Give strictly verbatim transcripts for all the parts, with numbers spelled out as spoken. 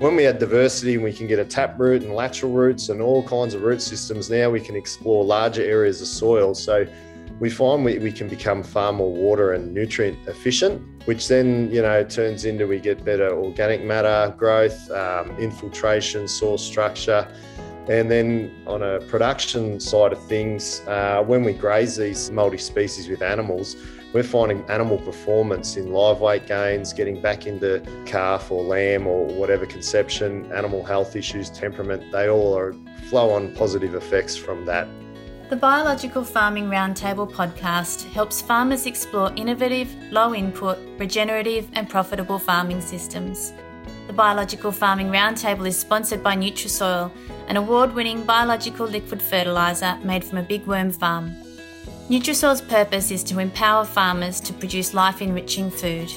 When we add diversity, we can get a tap root and lateral roots and all kinds of root systems. Now we can explore larger areas of soil. So we find we, we can become far more water and nutrient efficient, which then, you know, turns into we get better organic matter growth, um, infiltration, soil structure. And then on a production side of things, uh, when we graze these multi-species with animals, we're finding animal performance in live weight gains, getting back into calf or lamb or whatever conception, animal health issues, temperament, they all are, flow on positive effects from that. The Biological Farming Roundtable podcast helps farmers explore innovative, low-input, regenerative and profitable farming systems. The Biological Farming Roundtable is sponsored by Nutrisoil, an award-winning biological liquid fertiliser made from a big worm farm. Nutrisoil's purpose is to empower farmers to produce life-enriching food.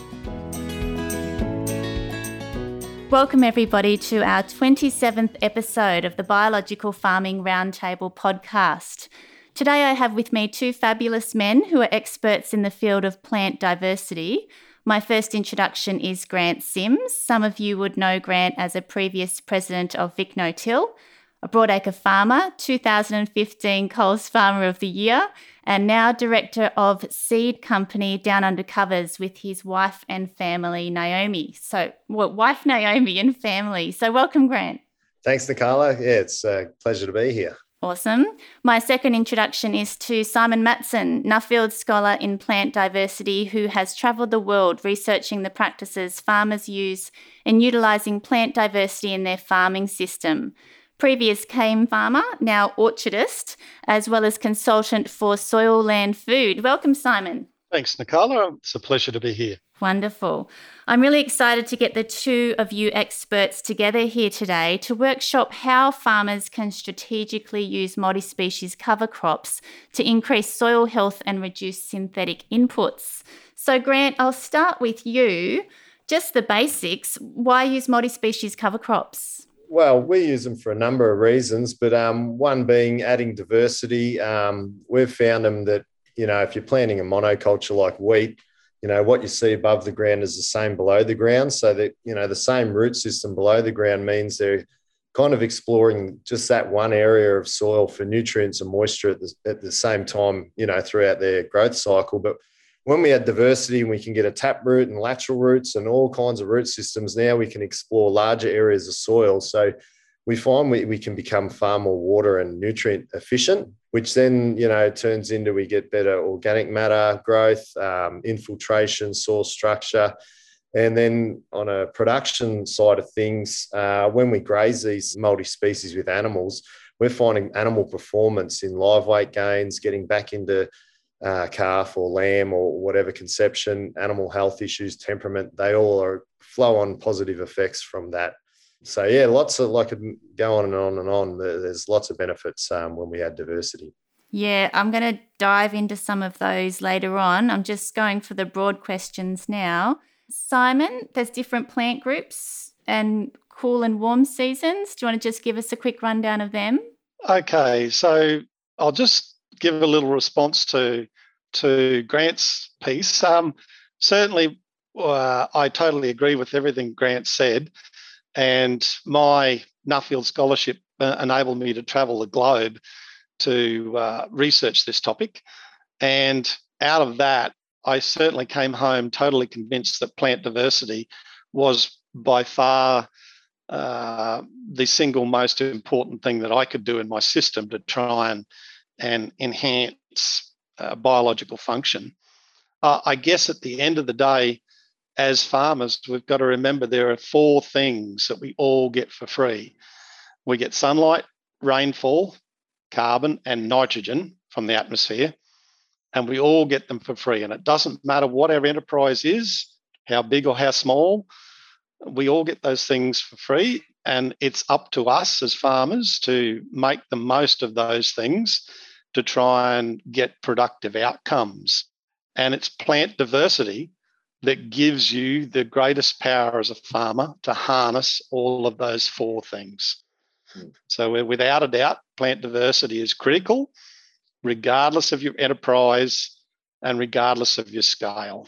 Welcome everybody to our twenty-seventh episode of the Biological Farming Roundtable podcast. Today I have with me two fabulous men who are experts in the field of plant diversity. My first introduction is Grant Sims. Some of you would know Grant as a previous president of Vic No-Till, a broadacre farmer, two thousand fifteen Coles Farmer of the Year, and now director of seed company Down Under Covers with his wife and family, Naomi. So, well, wife, Naomi, and family. So welcome, Grant. Thanks, Nicola. Yeah, it's a pleasure to be here. Awesome. My second introduction is to Simon Mattson, Nuffield Scholar in Plant Diversity, who has travelled the world researching the practices farmers use in utilising plant diversity in their farming system. Previous cane farmer, now orchardist, as well as consultant for Soil Land Food. Welcome, Simon. Thanks, Nicola. It's a pleasure to be here. Wonderful. I'm really excited to get the two of you experts together here today to workshop how farmers can strategically use multi-species cover crops to increase soil health and reduce synthetic inputs. So, Grant, I'll start with you. Just the basics. Why use multi-species cover crops? Well, we use them for a number of reasons, but um, one being adding diversity. Um, we've found them that, you know, if you're planting a monoculture like wheat, you know, what you see above the ground is the same below the ground. So that, you know, the same root system below the ground means they're kind of exploring just that one area of soil for nutrients and moisture at the, at the same time, you know, throughout their growth cycle. But when we add diversity, we can get a tap root and lateral roots and all kinds of root systems. Now we can explore larger areas of soil. So we find we, we can become far more water and nutrient efficient, which then, you know, turns into we get better organic matter growth, um, infiltration, soil structure. And then on a production side of things, uh, when we graze these multi-species with animals, we're finding animal performance in live weight gains, getting back into Uh, calf or lamb or whatever conception, animal health issues, temperament, they all are, flow on positive effects from that. So yeah, lots of, like, go on and on and on. There's lots of benefits um, when we add diversity. Yeah, I'm going to dive into some of those later on. I'm just going for the broad questions now. Simon, there's different plant groups and cool and warm seasons. Do you want to just give us a quick rundown of them? Okay, so I'll just give a little response to to Grant's piece. Um, certainly, uh, I totally agree with everything Grant said, and my Nuffield Scholarship uh, enabled me to travel the globe to uh, research this topic. And out of that, I certainly came home totally convinced that plant diversity was by far uh, the single most important thing that I could do in my system to try and and enhance uh, biological function. Uh, I guess at the end of the day, as farmers, we've got to remember there are four things that we all get for free. We get sunlight, rainfall, carbon and nitrogen from the atmosphere, and we all get them for free. And it doesn't matter what our enterprise is, how big or how small, we all get those things for free. And it's up to us as farmers to make the most of those things to try and get productive outcomes. And it's plant diversity that gives you the greatest power as a farmer to harness all of those four things. Mm. So without a doubt, plant diversity is critical, regardless of your enterprise and regardless of your scale.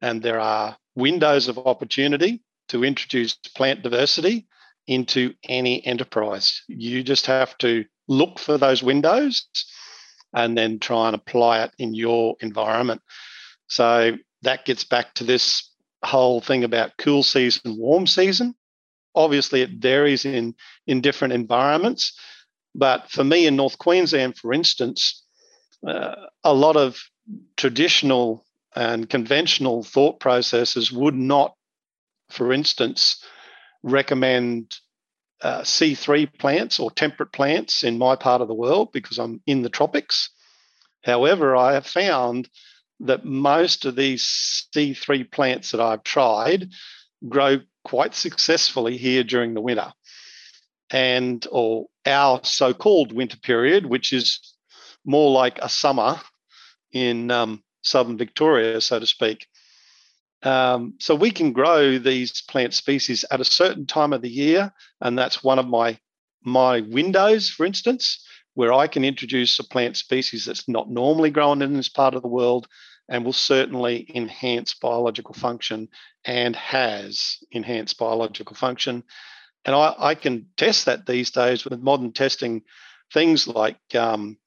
And there are windows of opportunity to introduce plant diversity into any enterprise. You just have to look for those windows and then try and apply it in your environment. So that gets back to this whole thing about cool season, warm season. Obviously, it varies in, in different environments. But for me in North Queensland, for instance, uh, a lot of traditional and conventional thought processes would not, for instance, recommend uh, C three plants or temperate plants in my part of the world because I'm in the tropics. However, I have found that most of these C three plants that I've tried grow quite successfully here during the winter and or our so-called winter period, which is more like a summer in um, southern Victoria, so to speak. Um, so we can grow these plant species at a certain time of the year, and that's one of my, my windows, for instance, where I can introduce a plant species that's not normally grown in this part of the world and will certainly enhance biological function and has enhanced biological function. And I, I can test that these days with modern testing, things like um,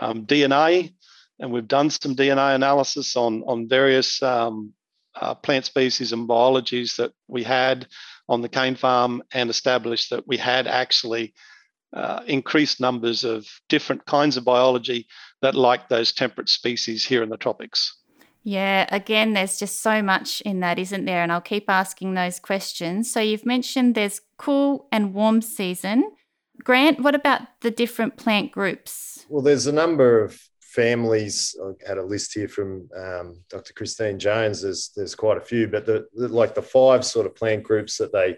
um, D N A, and we've done some D N A analysis on, on various um, Uh, plant species and biologies that we had on the cane farm, and established that we had actually uh, increased numbers of different kinds of biology that like those temperate species here in the tropics. Yeah, again, there's just so much in that, isn't there? And I'll keep asking those questions. So you've mentioned there's cool and warm season. Grant, what about the different plant groups? Well, there's a number of families. I had a list here from um, Doctor Christine Jones. There's there's quite a few, but the, the like the five sort of plant groups that they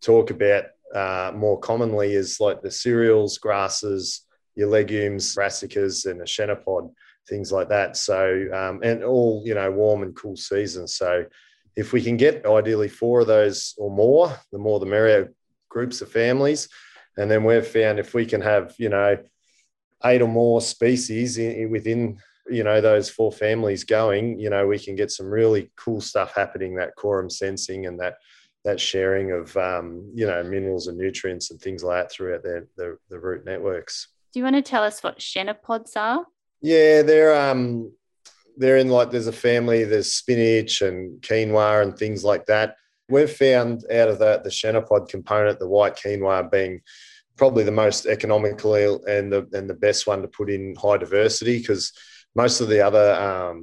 talk about uh, more commonly is like the cereals, grasses, your legumes, brassicas, and a chenopod, things like that. So um, and all you know, warm and cool seasons. So if we can get ideally four of those or more, the more the merrier groups of families. And then we've found if we can have you know. eight or more species in, within, you know, those four families going, you know, we can get some really cool stuff happening, that quorum sensing and that that sharing of, um, you know, minerals and nutrients and things like that throughout their, the, the root networks. Do you want to tell us what chenopods are? Yeah, they're, um, they're in like, there's a family, there's spinach and quinoa and things like that. We've found out of that, the chenopod component, the white quinoa being probably the most economically and the and the best one to put in high diversity, because most of the other um,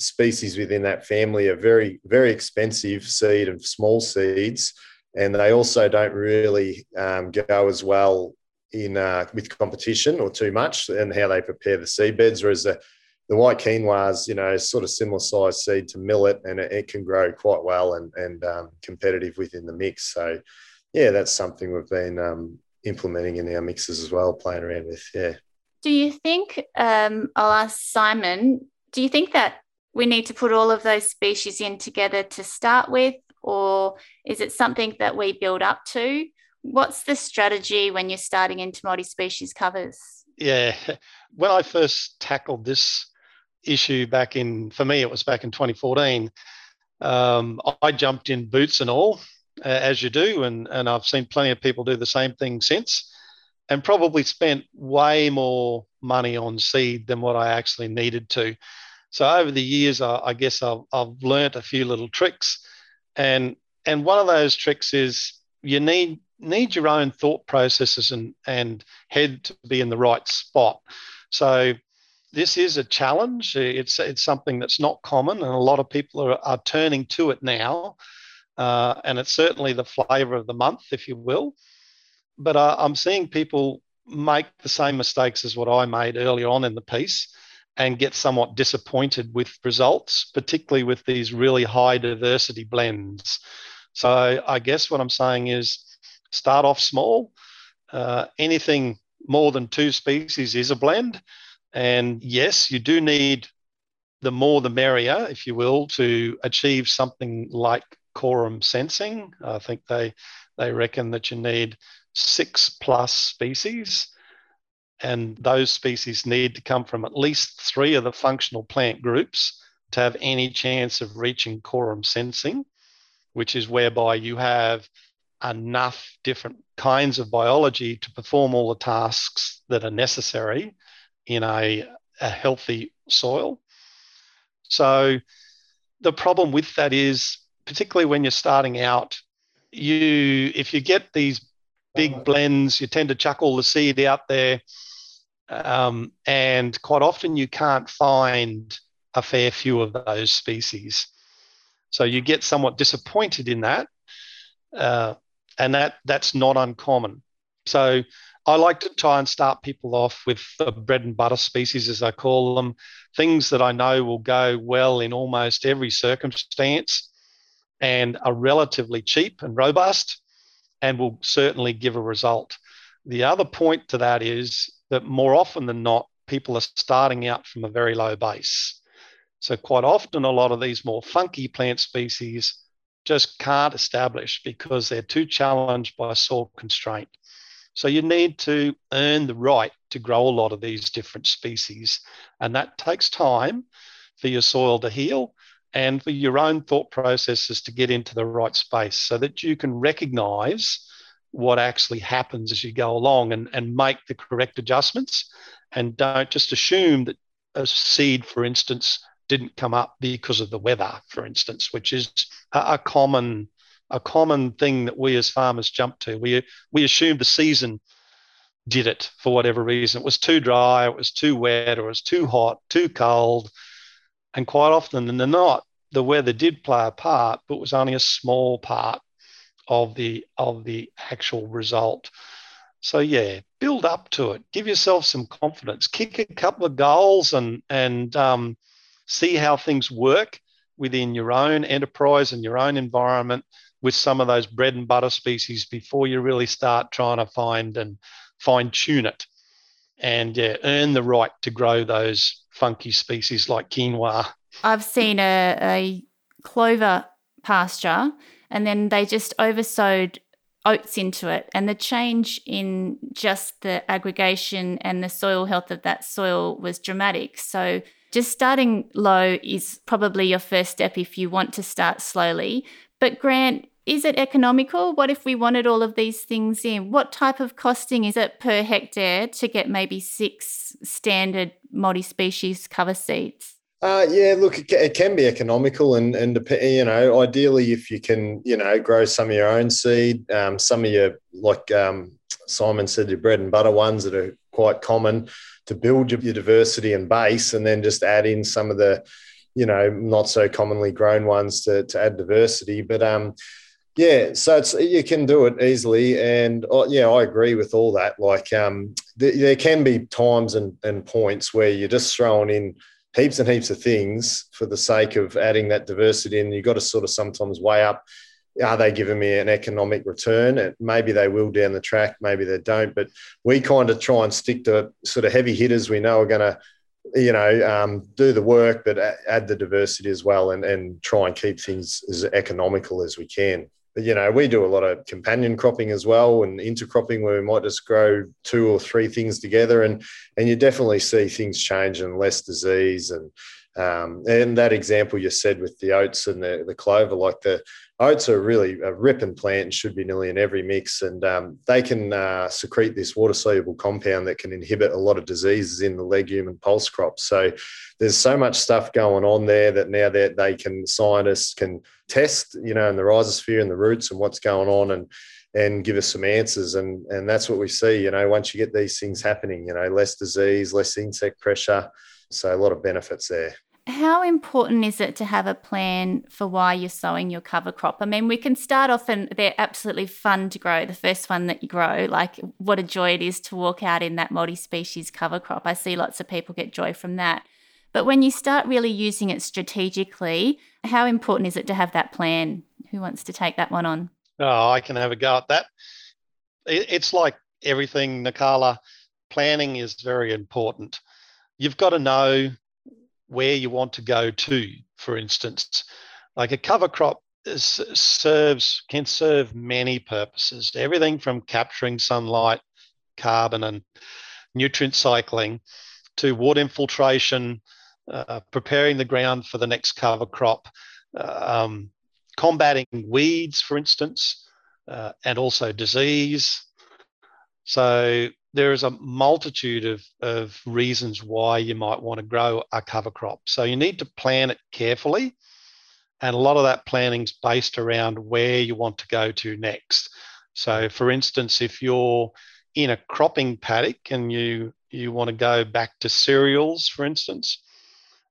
species within that family are very, very expensive seed and small seeds, and they also don't really um, go as well in uh, with competition or too much and how they prepare the seedbeds, whereas the, the white quinoa's, you know, sort of similar size seed to millet, and it, it can grow quite well and, and um, competitive within the mix. So, yeah, that's something we've been... Um, implementing in our mixes as well, playing around with, yeah. Do you think, um, I'll ask Simon, do you think that we need to put all of those species in together to start with, or is it something that we build up to? What's the strategy when you're starting into multi-species covers? Yeah, when I first tackled this issue back in, for me it was back in twenty fourteen, um, I jumped in boots and all, as you do, and, and I've seen plenty of people do the same thing since, and probably spent way more money on seed than what I actually needed to. So over the years, I, I guess I've, I've learnt a few little tricks, and and one of those tricks is you need need your own thought processes and, and head to be in the right spot. So this is a challenge. It's, it's something that's not common, and a lot of people are, are turning to it now. Uh, and it's certainly the flavour of the month, if you will. But uh, I'm seeing people make the same mistakes as what I made earlier on in the piece and get somewhat disappointed with results, particularly with these really high diversity blends. So I guess what I'm saying is start off small. Uh, anything more than two species is a blend. And yes, you do need the more the merrier, if you will, to achieve something like quorum sensing. I think they they reckon that you need six plus species, and those species need to come from at least three of the functional plant groups to have any chance of reaching quorum sensing. which is whereby you have enough different kinds of biology to perform all the tasks that are necessary in a, a healthy soil. So the problem with that is, particularly when you're starting out, you if you get these big blends, you tend to chuck all the seed out there, um, and quite often you can't find a fair few of those species. So you get somewhat disappointed in that, uh, and that that's not uncommon. So I like to try and start people off with the bread and butter species, as I call them, things that I know will go well in almost every circumstance and are relatively cheap and robust and will certainly give a result. The other point to that is that more often than not, people are starting out from a very low base. So quite often a lot of these more funky plant species just can't establish because they're too challenged by soil constraint. So you need to earn the right to grow a lot of these different species. And that takes time for your soil to heal and for your own thought processes to get into the right space so that you can recognize what actually happens as you go along and, and make the correct adjustments, and don't just assume that a seed, for instance, didn't come up because of the weather, for instance, which is a, a common A common thing that we as farmers jump to. We we assume the season did it for whatever reason. It was too dry, it was too wet, or it was too hot, too cold. And quite often than not, the weather did play a part, but was only a small part of the of the actual result. So yeah, build up to it. Give yourself some confidence. Kick a couple of goals and and um, see how things work within your own enterprise and your own environment with some of those bread and butter species before you really start trying to find and fine tune it. And yeah, earn the right to grow those funky species like quinoa. I've seen a, a clover pasture and then they just oversowed oats into it. And the change in just the aggregation and the soil health of that soil was dramatic. So just starting low is probably your first step if you want to start slowly. But Grant, is it economical? What if we wanted all of these things in? What type of costing is it per hectare to get maybe six standard multi-species cover seeds? Uh, yeah, look, it, it can be economical, and, and, you know, ideally if you can, you know, grow some of your own seed, um, some of your, like um, Simon said, your bread and butter ones that are quite common, to build your, your diversity and base, and then just add in some of the, you know, not so commonly grown ones to, to add diversity. But um, yeah, so it's, you can do it easily. And uh, yeah, I agree with all that. Like um, th- there can be times and, and points where you're just throwing in heaps and heaps of things for the sake of adding that diversity. And you've got to sort of sometimes weigh up, are they giving me an economic return? It, maybe they will down the track, maybe they don't. But we kind of try and stick to sort of heavy hitters we know are going to, you know, um, do the work, but add the diversity as well, and, and try and keep things as economical as we can. But, you know, we do a lot of companion cropping as well, and intercropping, where we might just grow two or three things together, and and you definitely see things change and less disease. And um, and that example you said with the oats and the, the clover, like the oats are really a ripping plant and should be nearly in every mix, and um, they can uh, secrete this water-soluble compound that can inhibit a lot of diseases in the legume and pulse crops. So there's so much stuff going on there that now that they can, scientists can test, you know, in the rhizosphere and the roots and what's going on, and and give us some answers. And, and that's what we see, you know, once you get these things happening, you know, less disease, less insect pressure. So a lot of benefits there. How important is it to have a plan for why you're sowing your cover crop? I mean, we can start off and they're absolutely fun to grow, the first one that you grow, like what a joy it is to walk out in that multi-species cover crop. I see lots of people get joy from that. But when you start really using it strategically, how important is it to have that plan? Who wants to take that one on? Oh, I can have a go at that. It's like everything, Nicala, planning is very important. You've got to know where you want to go to, for instance. Like a cover crop is, serves can serve many purposes, everything from capturing sunlight, carbon and nutrient cycling, to water infiltration, uh, preparing the ground for the next cover crop, um, combating weeds, for instance, uh, and also disease. So there is a multitude of, of reasons why you might want to grow a cover crop. So you need to plan it carefully. And a lot of that planning is based around where you want to go to next. So, for instance, if you're in a cropping paddock and you, you want to go back to cereals, for instance,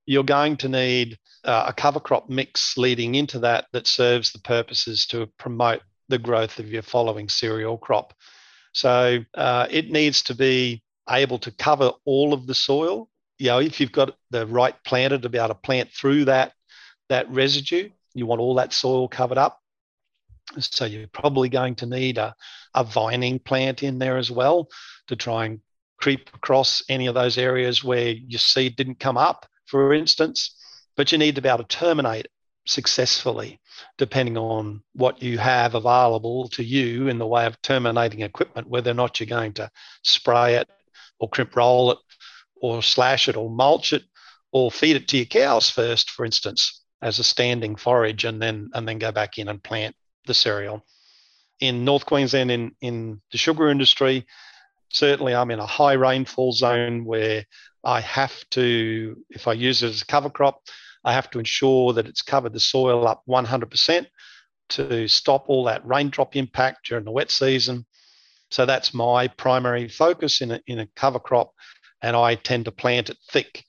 you're going to need uh, a cover crop mix leading into that that serves the purposes to promote the growth of your following cereal crop. So uh, it needs to be able to cover all of the soil. You know, if you've got the right planter to be able to plant through that, that residue, you want all that soil covered up. So you're probably going to need a, a vining plant in there as well to try and creep across any of those areas where your seed didn't come up, for instance. But you need to be able to terminate successfully, depending on what you have available to you in the way of terminating equipment, whether or not you're going to spray it or crimp roll it or slash it or mulch it or feed it to your cows first, for instance, as a standing forage, and then and then go back in and plant the cereal. In North Queensland, in, in the sugar industry, certainly I'm in a high rainfall zone where I have to, if I use it as a cover crop, I have to ensure that it's covered the soil up one hundred percent to stop all that raindrop impact during the wet season. So that's my primary focus in a, in a cover crop, and I tend to plant it thick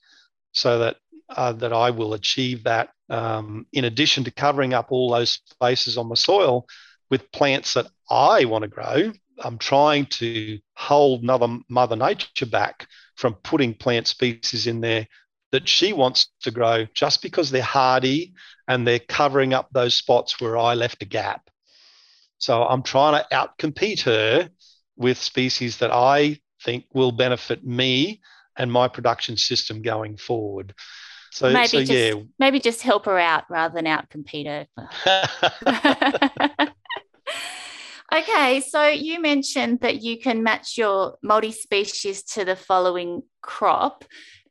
so that Uh, that I will achieve that um, in addition to covering up all those spaces on the soil with plants that I want to grow. I'm trying to hold another Mother Nature back from putting plant species in there that she wants to grow just because they're hardy and they're covering up those spots where I left a gap. So I'm trying to outcompete her with species that I think will benefit me and my production system going forward. So maybe, so, just, yeah. maybe just help her out rather than outcompete her. Okay, so you mentioned that you can match your multi-species to the following crop.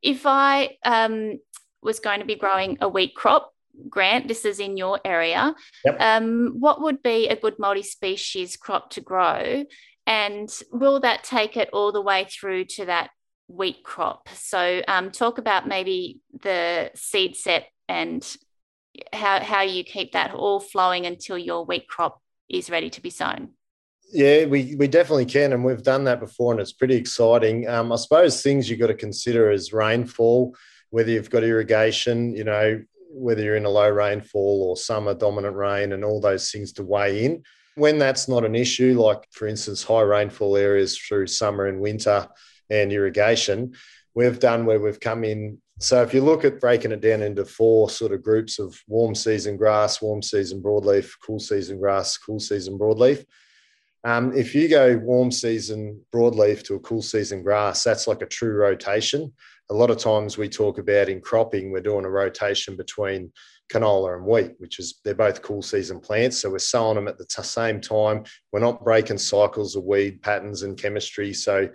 If I um, was going to be growing a wheat crop, Grant, this is in your area, yep. um, what would be a good multi-species crop to grow? And will that take it all the way through to that wheat crop? So um, talk about maybe the seed set and how, how you keep that all flowing until your wheat crop is ready to be sown. Yeah, we, we definitely can, and we've done that before, and it's pretty exciting. Um, I suppose things you've got to consider is rainfall, whether you've got irrigation, you know, whether you're in a low rainfall or summer dominant rain, and all those things to weigh in. When that's not an issue, like, for instance, high rainfall areas through summer and winter, and irrigation, we've done where we've come in. So if you look at breaking it down into four sort of groups of warm season grass, warm season broadleaf, cool season grass, cool season broadleaf. Um, if you go warm season broadleaf to a cool season grass, that's like a true rotation. A lot of times we talk about in cropping, we're doing a rotation between canola and wheat, which is they're both cool season plants. So we're sowing them at the t- same time. We're not breaking cycles of weed patterns and chemistry. So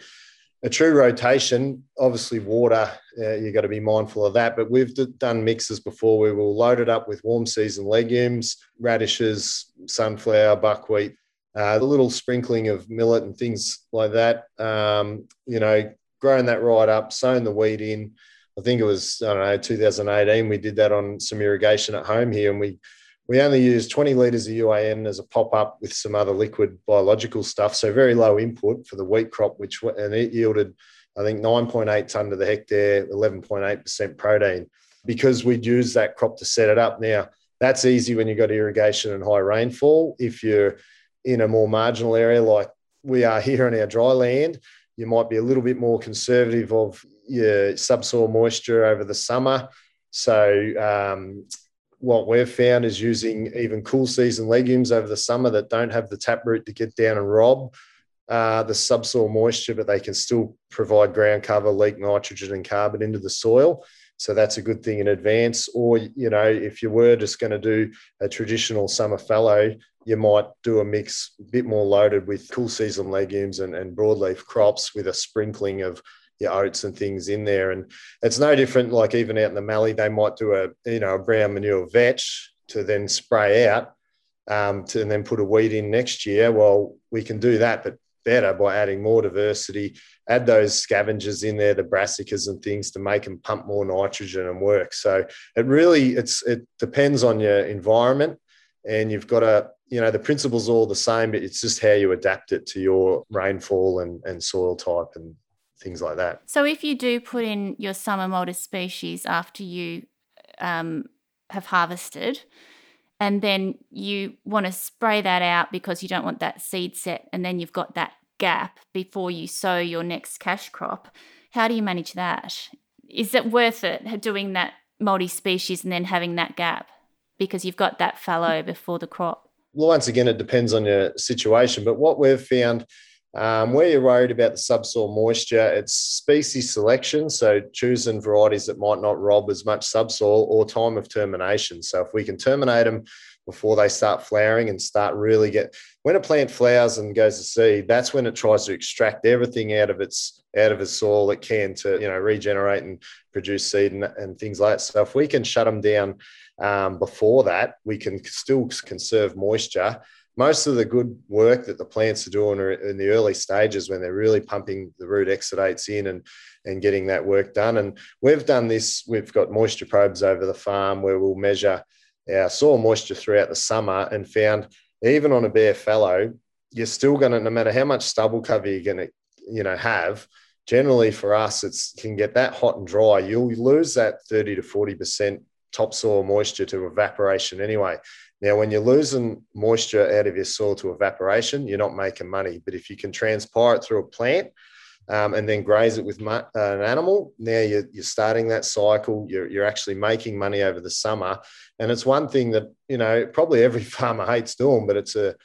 a true rotation, obviously water, uh, you've got to be mindful of that. But we've d- done mixes before where we'll load it up with warm season legumes, radishes, sunflower, buckwheat, uh, a little sprinkling of millet and things like that. Um, you know, growing that right up, sowing the wheat in. I think it was, I don't know, two thousand eighteen, we did that on some irrigation at home here, and we We only use twenty litres of U A N as a pop-up with some other liquid biological stuff, so very low input for the wheat crop, which and it yielded, I think, nine point eight tonne to the hectare, eleven point eight percent protein, because we'd use that crop to set it up. Now, that's easy when you've got irrigation and high rainfall. If you're in a more marginal area like we are here on our dry land, you might be a little bit more conservative of your subsoil moisture over the summer. So um what we've found is using even cool season legumes over the summer that don't have the taproot to get down and rob uh, the subsoil moisture, but they can still provide ground cover, leak nitrogen and carbon into the soil. So that's a good thing in advance. Or, you know, if you were just going to do a traditional summer fallow, you might do a mix a bit more loaded with cool season legumes and, and broadleaf crops with a sprinkling of your oats and things in there. And it's no different, like even out in the mallee, they might do a, you know, a brown manure vetch to then spray out um, to, and then put a weed in next year, well, we can do that, but better by adding more diversity, add those scavengers in there, the brassicas and things, to make them pump more nitrogen and work. So it really, it's it depends on your environment, and you've got to, you know, the principles are all the same, but it's just how you adapt it to your rainfall and, and soil type and things like that. So if you do put in your summer multi species after you um, have harvested, and then you want to spray that out because you don't want that seed set, and then you've got that gap before you sow your next cash crop, how do you manage that? Is it worth it doing that multi-species and then having that gap because you've got that fallow before the crop? Well, once again, it depends on your situation. But what we've found, um, where you're worried about the subsoil moisture, it's species selection, so choosing varieties that might not rob as much subsoil, or time of termination. So if we can terminate them before they start flowering and start really get, when a plant flowers and goes to seed, that's when it tries to extract everything out of its out of its soil it can to, you know, regenerate and produce seed and, and things like that. So if we can shut them down um, before that, we can still conserve moisture. Most of the good work that the plants are doing are in the early stages when they're really pumping the root exudates in and, and getting that work done. And we've done this, we've got moisture probes over the farm where we'll measure our soil moisture throughout the summer, and found even on a bare fallow, you're still going to, no matter how much stubble cover you're going to, you know, have, generally for us, it's can get that hot and dry, you'll lose that thirty to forty percent topsoil moisture to evaporation anyway. Now, when you're losing moisture out of your soil to evaporation, you're not making money. But if you can transpire it through a plant, Um, and then graze it with mu- uh, an animal, now you're, you're starting that cycle, you're, you're actually making money over the summer. And it's one thing that, you know, probably every farmer hates doing, but it's a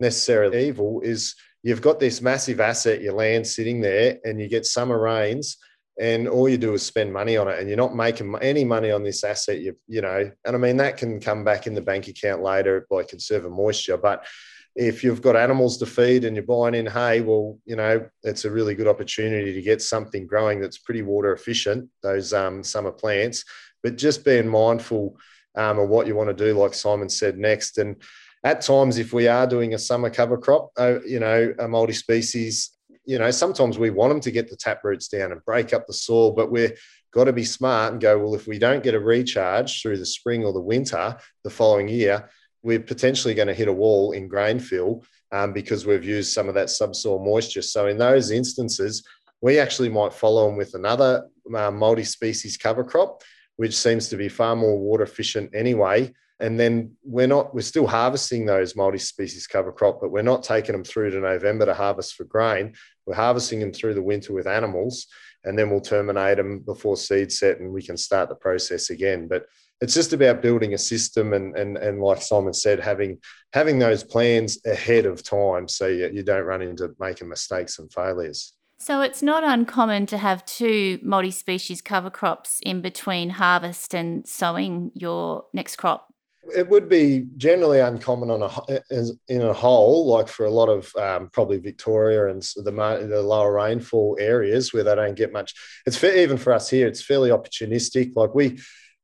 necessary evil, is you've got this massive asset, your land sitting there, and you get summer rains, and all you do is spend money on it, and you're not making any money on this asset, you, you know. And I mean, that can come back in the bank account later by conserving moisture, but if you've got animals to feed and you're buying in hay, well, you know, it's a really good opportunity to get something growing that's pretty water efficient, those um, summer plants. But just being mindful um, of what you want to do, like Simon said, next. And at times, if we are doing a summer cover crop, uh, you know, a multi-species, you know, sometimes we want them to get the tap roots down and break up the soil, but we're got to be smart and go, well, if we don't get a recharge through the spring or the winter the following year, we're potentially going to hit a wall in grain fill um, because we've used some of that subsoil moisture. So in those instances, we actually might follow them with another uh, multi-species cover crop, which seems to be far more water efficient anyway. And then we're not, we're still harvesting those multi-species cover crop, but we're not taking them through to November to harvest for grain. We're harvesting them through the winter with animals, and then we'll terminate them before seed set, and we can start the process again. But it's just about building a system and, and, and like Simon said, having having those plans ahead of time so you, you don't run into making mistakes and failures. So it's not uncommon to have two multi-species cover crops in between harvest and sowing your next crop. It would be generally uncommon on a in a whole, like for a lot of um, probably Victoria and the the lower rainfall areas where they don't get much. It's fair, even for us here, it's fairly opportunistic. Like we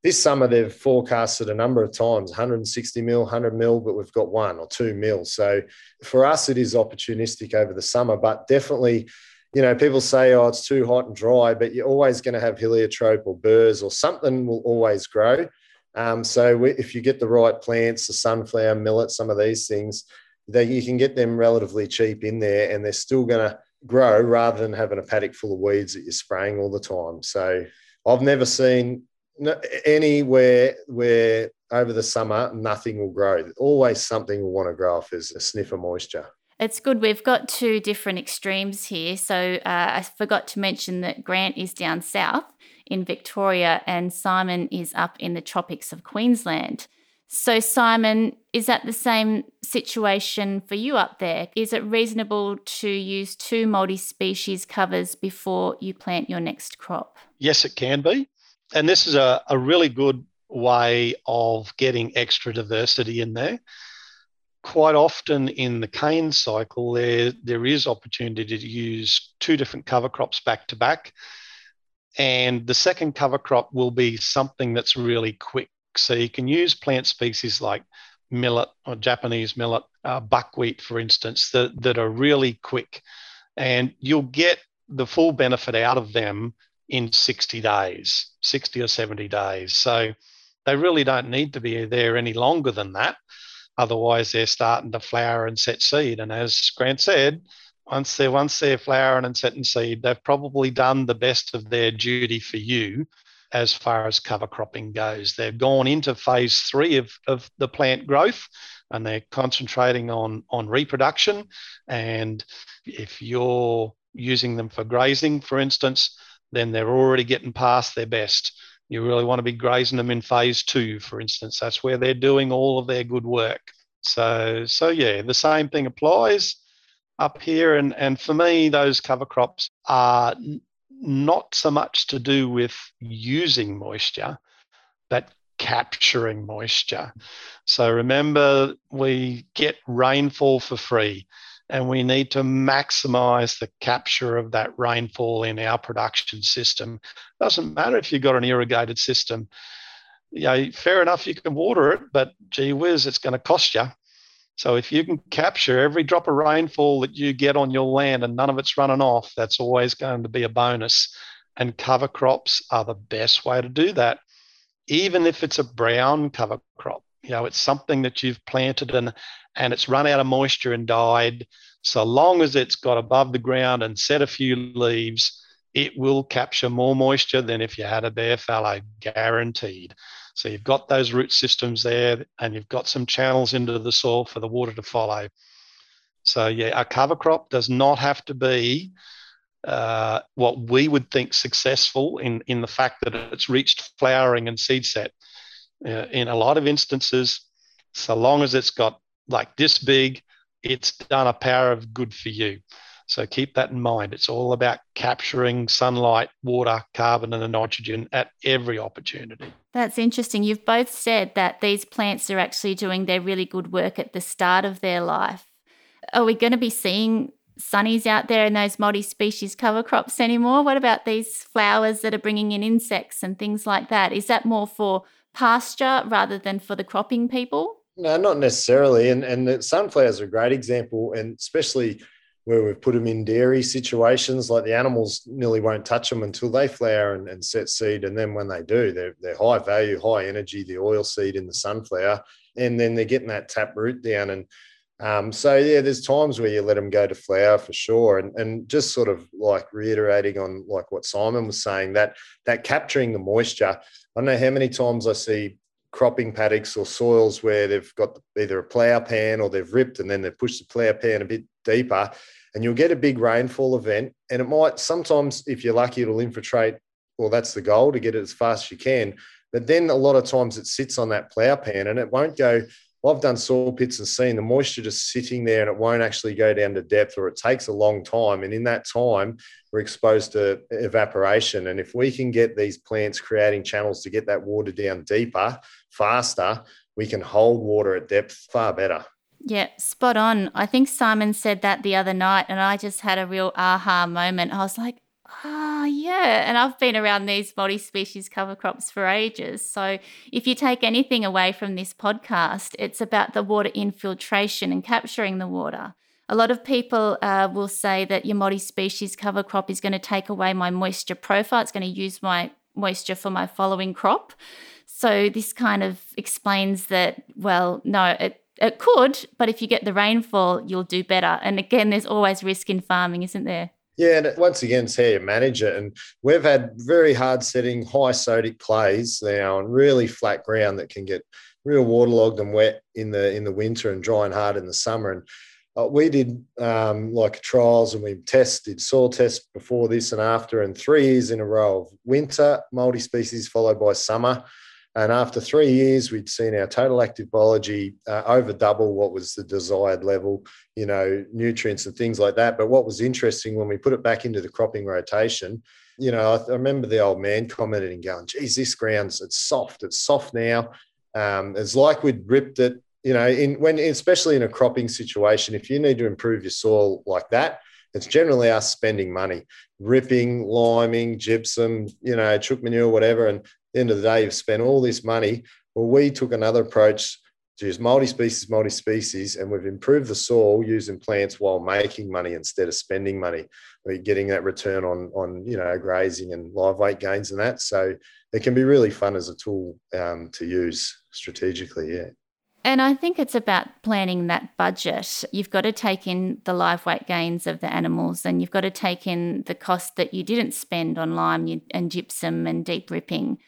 this summer, they've forecasted a number of times, one hundred sixty mil, one hundred mil, but we've got one or two mil. So for us, it is opportunistic over the summer, but definitely, you know, people say, oh, it's too hot and dry, but you're always going to have heliotrope or burrs or something will always grow. Um, so we, if you get the right plants, the sunflower, millet, some of these things, they, you can get them relatively cheap in there, and they're still going to grow rather than having a paddock full of weeds that you're spraying all the time. So I've never seen anywhere where over the summer nothing will grow. Always something will want to grow if there's a sniff of moisture. It's good. We've got two different extremes here. So uh, I forgot to mention that Grant is down south in Victoria and Simon is up in the tropics of Queensland. So Simon, is that the same situation for you up there? Is it reasonable to use two multi-species covers before you plant your next crop? Yes, it can be. And this is a, a really good way of getting extra diversity in there. Quite often in the cane cycle, there, there is opportunity to use two different cover crops back to back. And the second cover crop will be something that's really quick. So you can use plant species like millet or Japanese millet, uh, buckwheat, for instance, that, that are really quick. And you'll get the full benefit out of them in sixty days, sixty or seventy days. So they really don't need to be there any longer than that. Otherwise, they're starting to flower and set seed. And as Grant said, once they're, once they're flowering and setting seed, they've probably done the best of their duty for you as far as cover cropping goes. They've gone into phase three of, of the plant growth, and they're concentrating on, on reproduction. And if you're using them for grazing, for instance, then they're already getting past their best. You really want to be grazing them in phase two, for instance. That's where they're doing all of their good work. So, so yeah, the same thing applies up here. And, and for me, those cover crops are not so much to do with using moisture, but capturing moisture. So remember, we get rainfall for free, and we need to maximize the capture of that rainfall in our production system. Doesn't matter if you've got an irrigated system. You know, fair enough, you can water it, but gee whiz, it's going to cost you. So if you can capture every drop of rainfall that you get on your land and none of it's running off, that's always going to be a bonus. And cover crops are the best way to do that, even if it's a brown cover crop. You know, it's something that you've planted and, and it's run out of moisture and died. So long as it's got above the ground and set a few leaves, it will capture more moisture than if you had a bare fallow, guaranteed. So you've got those root systems there, and you've got some channels into the soil for the water to follow. So yeah, a cover crop does not have to be uh, what we would think successful in, in the fact that it's reached flowering and seed set. Uh, in a lot of instances, so long as it's got like this big, it's done a power of good for you. So keep that in mind. It's all about capturing sunlight, water, carbon, and the nitrogen at every opportunity. That's interesting. You've both said that these plants are actually doing their really good work at the start of their life. Are we going to be seeing sunnies out there in those multi-species cover crops anymore? What about these flowers that are bringing in insects and things like that? Is that more for pasture rather than for the cropping people? No, not necessarily. And, and the sunflowers are a great example, and especially where we've put them in dairy situations, like the animals nearly won't touch them until they flower and, and set seed. And then when they do, they're, they're high value, high energy, the oil seed in the sunflower, and then they're getting that tap root down. And um, so, yeah, there's times where you let them go to flower for sure. And, and just sort of like reiterating on like what Simon was saying, that that capturing the moisture. I don't know how many times I see cropping paddocks or soils where they've got either a plough pan or they've ripped and then they've pushed the plough pan a bit deeper, and you'll get a big rainfall event. And it might sometimes, if you're lucky, it'll infiltrate. Well, that's the goal, to get it as fast as you can. But then a lot of times it sits on that plough pan and it won't go. Well, I've done soil pits and seen the moisture just sitting there, and it won't actually go down to depth, or it takes a long time. And in that time, we're exposed to evaporation. And if we can get these plants creating channels to get that water down deeper, faster, we can hold water at depth far better. Yeah, spot on. I think Simon said that the other night, and I just had a real aha moment. I was like, ah, oh, yeah, and I've been around these multi-species cover crops for ages. So if you take anything away from this podcast, it's about the water infiltration and capturing the water. A lot of people uh, will say that your multi-species cover crop is going to take away my moisture profile. It's going to use my moisture for my following crop. So this kind of explains that, well, no, it it could, but if you get the rainfall, you'll do better. And again, there's always risk in farming, isn't there? Yeah, and once again, it's how you manage it. And we've had very hard-setting, high-sodic clays now and really flat ground that can get real waterlogged and wet in the in the winter and dry and hard in the summer. And uh, we did um, like trials, and we tested soil tests before this and after, and three years in a row of winter multi-species followed by summer. And after three years, we'd seen our total active biology uh, over double what was the desired level, you know, nutrients and things like that. But what was interesting, when we put it back into the cropping rotation, you know, I, I remember the old man commenting and going, geez, this ground's, it's soft, it's soft now. Um, it's like we'd ripped it, you know, in when especially in a cropping situation, if you need to improve your soil like that, it's generally us spending money, ripping, liming, gypsum, you know, chook manure, whatever. And at the end of the day, you've spent all this money. Well, we took another approach to use multi-species, multi-species, and we've improved the soil using plants while making money instead of spending money. We're getting that return on, on you know, grazing and live weight gains and that. So it can be really fun as a tool um, to use strategically, yeah. And I think it's about planning that budget. You've got to take in the live weight gains of the animals, and you've got to take in the cost that you didn't spend on lime and gypsum and deep ripping.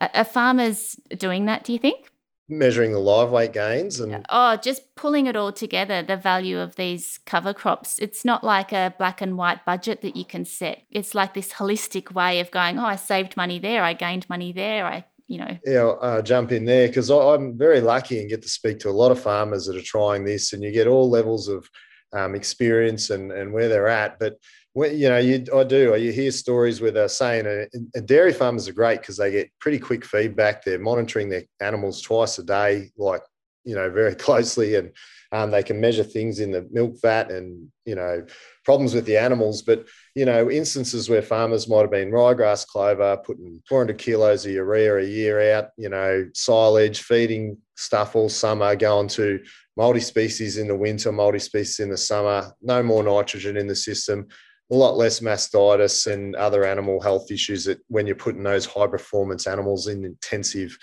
Are farmers doing that, do you think? Measuring the live weight gains and... Oh, just pulling it all together, the value of these cover crops. It's not like a black and white budget that you can set. It's like this holistic way of going, oh, I saved money there, I gained money there, I... You know. Yeah, I'll uh, jump in there because I'm very lucky and get to speak to a lot of farmers that are trying this, and you get all levels of um, experience and, and where they're at. But, when, you know, you I do. You hear stories where they're saying, uh, and dairy farmers are great because they get pretty quick feedback. They're monitoring their animals twice a day, like, you know, very closely, and um, they can measure things in the milk vat and, you know, problems with the animals. But, you know, instances where farmers might have been ryegrass clover, putting four hundred kilos of urea a year out, you know, silage, feeding stuff all summer, going to multi-species in the winter, multi-species in the summer, no more nitrogen in the system, a lot less mastitis and other animal health issues that when you're putting those high-performance animals in intensive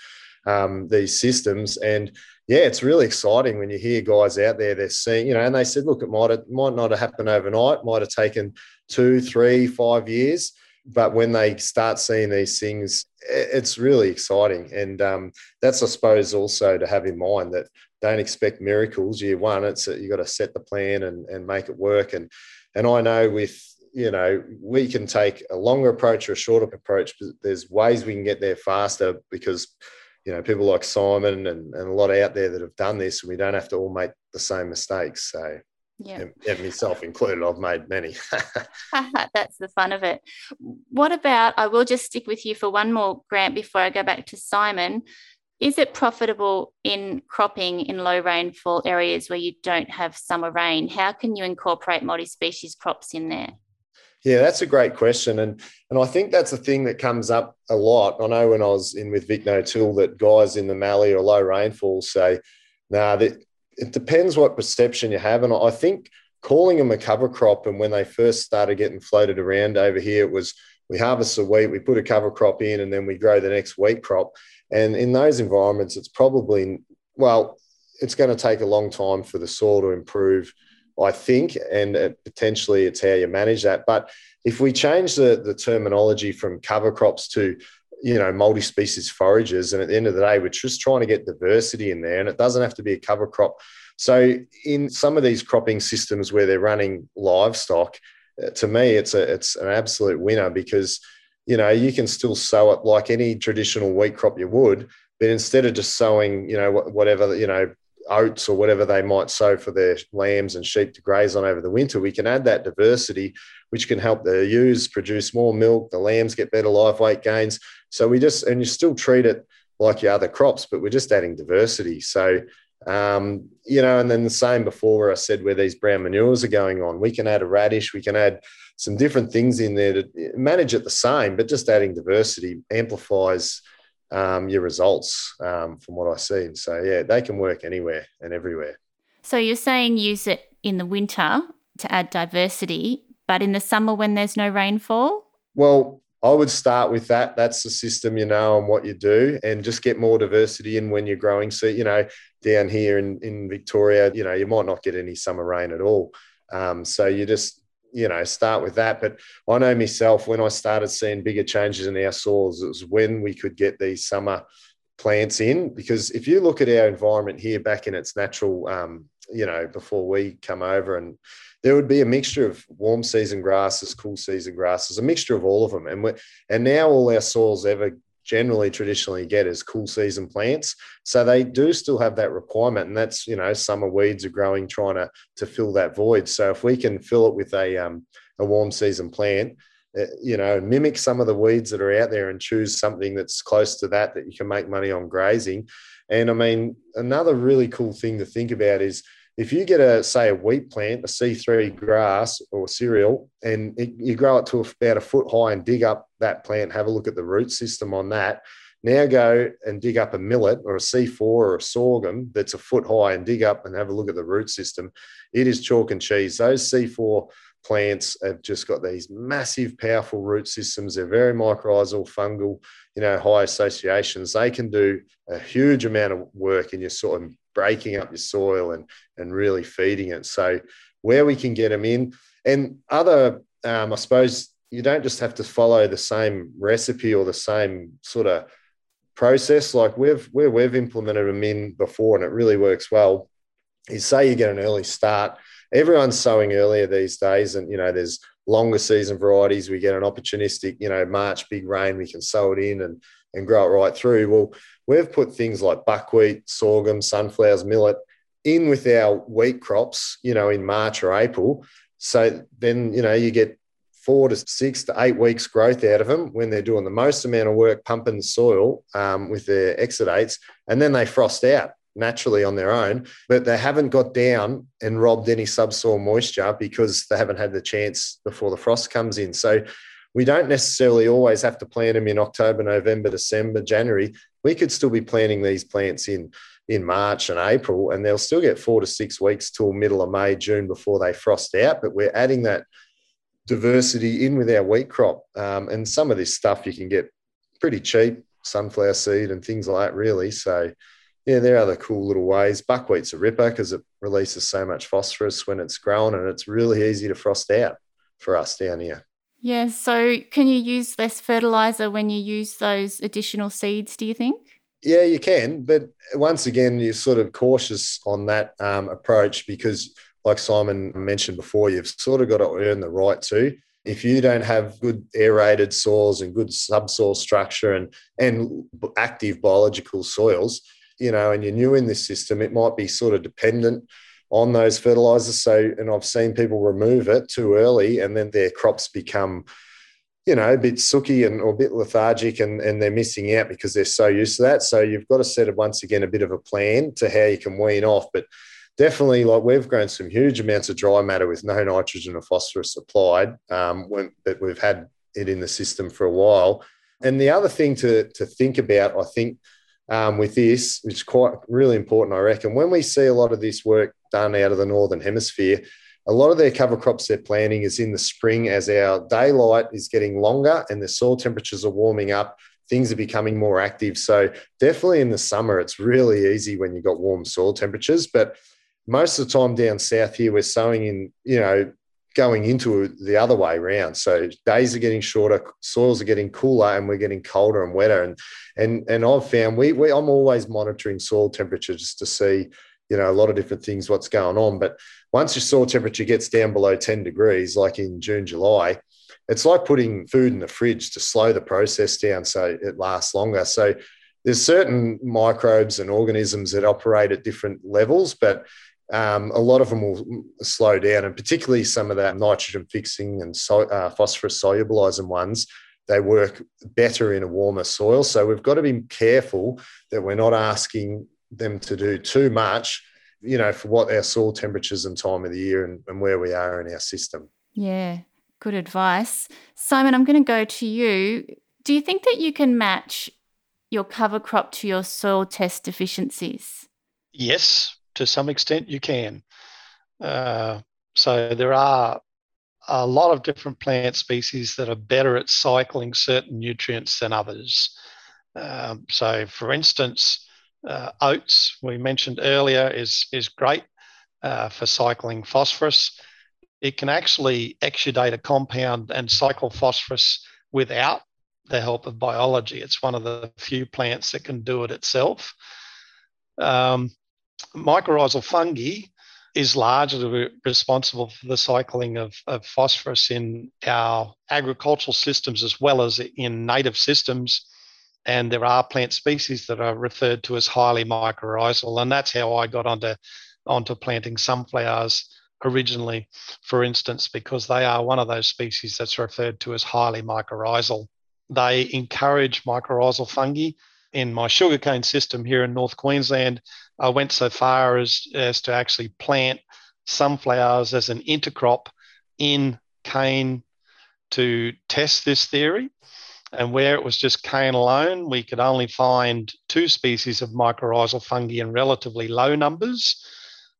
um, these systems. And, yeah, it's really exciting when you hear guys out there, they're seeing, you know, and they said, look, it might have, might not have happened overnight, might have taken two, three, five years, but when they start seeing these things, it's really exciting. And um, that's, I suppose, also to have in mind that don't expect miracles year one. It's you've got to set the plan and, and make it work. And, and I know with, you know, we can take a longer approach or a shorter approach, but there's ways we can get there faster because, you know, people like Simon and, and a lot out there that have done this, and we don't have to all make the same mistakes. So, yeah, and, and myself included, I've made many. That's the fun of it. What about, I will just stick with you for one more, Grant, before I go back to Simon. Is it profitable in cropping in low rainfall areas where you don't have summer rain? How can you incorporate multi-species crops in there? Yeah, that's a great question. And and I think that's a thing that comes up a lot. I know when I was in with Vic No-Till that guys in the mallee or low rainfall say, nah, that, it depends what perception you have. And I think calling them a cover crop, and when they first started getting floated around over here, it was we harvest the wheat, we put a cover crop in, and then we grow the next wheat crop. And in those environments, it's probably, well, it's going to take a long time for the soil to improve, I think, and it, potentially it's how you manage that. But if we change the, the terminology from cover crops to, you know, multi-species forages, and at the end of the day, we're just trying to get diversity in there, and it doesn't have to be a cover crop. So in some of these cropping systems where they're running livestock, to me, it's a it's an absolute winner because, you know, you can still sow it like any traditional wheat crop you would, but instead of just sowing, you know, whatever, you know, oats or whatever they might sow for their lambs and sheep to graze on over the winter, we can add that diversity, which can help the ewes produce more milk, the lambs get better live weight gains. So we just, and you still treat it like your other crops, but we're just adding diversity. So, um, you know, and then the same before where I said where these brown manures are going on, we can add a radish, we can add some different things in there to manage it the same, but just adding diversity amplifies Um, your results um, from what I've seen. So, yeah, they can work anywhere and everywhere. So you're saying use it in the winter to add diversity, but in the summer when there's no rainfall? Well, I would start with that. That's the system, you know, and what you do, and just get more diversity in when you're growing. So, you know, down here in, in Victoria, you know, you might not get any summer rain at all. Um, so you just, you know, start with that. But I know myself, when I started seeing bigger changes in our soils, it was when we could get these summer plants in, because if you look at our environment here back in its natural, um, you know, before we come over, and there would be a mixture of warm season grasses, cool season grasses, a mixture of all of them. And we, and now all our soils ever generally traditionally get is cool season plants. So they do still have that requirement, and that's, you know, summer weeds are growing, trying to, to fill that void. So if we can fill it with a, um, a warm season plant, uh, you know, mimic some of the weeds that are out there and choose something that's close to that, that you can make money on grazing. And I mean, another really cool thing to think about is if you get a, say, a wheat plant, a C three grass or cereal, and it, you grow it to about a foot high and dig up that plant, have a look at the root system on that, Now go and dig up a millet or a C four or a sorghum that's a foot high and dig up and have a look at the root system. It is chalk and cheese. Those C four plants have just got these massive, powerful root systems. They're very mycorrhizal, fungal, you know, high associations. They can do a huge amount of work in your sort of breaking up your soil and, and really feeding it. So where we can get them in. And other, um, I suppose, you don't just have to follow the same recipe or the same sort of process. Like we've, where we've implemented them in before and it really works well is, say you get an early start. Everyone's sowing earlier these days, and, you know, there's longer season varieties. We get an opportunistic, you know, March big rain, we can sow it in and, and grow it right through. Well, we've put things like buckwheat, sorghum, sunflowers, millet in with our wheat crops, you know, in March or April. So then, you know, you get four to six to eight weeks growth out of them when they're doing the most amount of work pumping the soil um, with their exudates, and then they frost out naturally on their own, but they haven't got down and robbed any subsoil moisture because they haven't had the chance before the frost comes in. So we don't necessarily always have to plant them in October, November, December, January. We could still be planting these plants in, in March and April, and they'll still get four to six weeks till middle of May, June before they frost out. But we're adding that diversity in with our wheat crop. Um, and some of this stuff you can get pretty cheap, sunflower seed and things like that, really. So yeah, there are other cool little ways. Buckwheat's a ripper because it releases so much phosphorus when it's grown, and it's really easy to frost out for us down here. Yeah, so can you use less fertiliser when you use those additional seeds, do you think? Yeah, you can, but once again, you're sort of cautious on that um, approach because, like Simon mentioned before, you've sort of got to earn the right to. If you don't have good aerated soils and good subsoil structure and, and active biological soils, you know, and you're new in this system, it might be sort of dependent on those fertilisers. So, and I've seen people remove it too early and then their crops become, you know, a bit sooky and or a bit lethargic and, and they're missing out because they're so used to that. So you've got to set up, once again, a bit of a plan to how you can wean off. But definitely, like, we've grown some huge amounts of dry matter with no nitrogen or phosphorus applied um, when, that we've had it in the system for a while. And the other thing to, to think about, I think, um, with this, which is quite really important, I reckon, when we see a lot of this work done out of the Northern Hemisphere, a lot of their cover crops they're planting is in the spring as our daylight is getting longer and the soil temperatures are warming up. Things are becoming more active. So definitely in the summer, it's really easy when you've got warm soil temperatures. But most of the time down south here, we're sowing in, you know, going into the other way around. So days are getting shorter, soils are getting cooler, and we're getting colder and wetter. And and and I've found we, we I'm always monitoring soil temperature just to see, you know, a lot of different things, what's going on. But once your soil temperature gets down below ten degrees, like in June, July, it's like putting food in the fridge to slow the process down so it lasts longer. So there's certain microbes and organisms that operate at different levels, but Um, a lot of them will slow down, and particularly some of that nitrogen fixing and so, uh, phosphorus solubilizing ones, they work better in a warmer soil. So we've got to be careful that we're not asking them to do too much, you know, for what our soil temperatures and time of the year and, and where we are in our system. Yeah, good advice. Simon, I'm going to go to you. Do you think that you can match your cover crop to your soil test deficiencies? Yes. To some extent, you can. Uh, so there are a lot of different plant species that are better at cycling certain nutrients than others. Um, so, for instance, uh, oats, we mentioned earlier, is, is great uh, for cycling phosphorus. It can actually exudate a compound and cycle phosphorus without the help of biology. It's one of the few plants that can do it itself. Um, Mycorrhizal fungi is largely responsible for the cycling of, of phosphorus in our agricultural systems as well as in native systems. And there are plant species that are referred to as highly mycorrhizal. And that's how I got onto, onto planting sunflowers originally, for instance, because they are one of those species that's referred to as highly mycorrhizal. They encourage mycorrhizal fungi. In my sugarcane system here in North Queensland, I went so far as, as to actually plant sunflowers as an intercrop in cane to test this theory. and where it was just cane alone, we could only find two species of mycorrhizal fungi in relatively low numbers.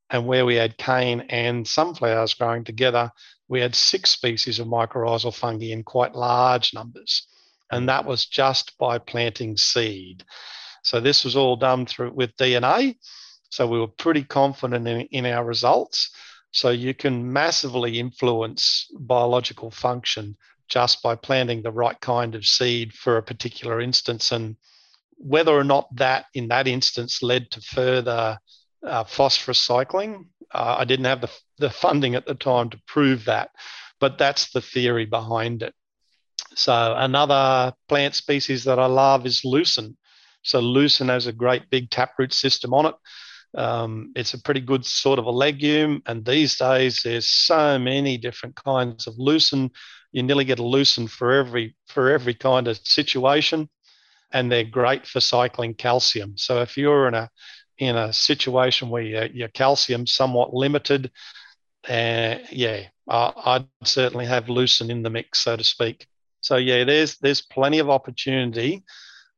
And where we had cane and sunflowers growing together, we had six species of mycorrhizal fungi in quite large numbers. And that was just by planting seed. So this was all done through with D N A. So we were pretty confident in, in our results. So you can massively influence biological function just by planting the right kind of seed for a particular instance. And whether or not that in that instance led to further uh, phosphorus cycling, uh, I didn't have the, the funding at the time to prove that, but that's the theory behind it. So another plant species that I love is lucerne. So lucerne has a great big taproot system on it. Um, it's a pretty good sort of a legume, and these days there's so many different kinds of lucerne. You nearly get a lucerne for every for every kind of situation, and they're great for cycling calcium. So if you're in a in a situation where your, your calcium's somewhat limited, uh, yeah, I, I'd certainly have lucerne in the mix, so to speak. So yeah, there's there's plenty of opportunity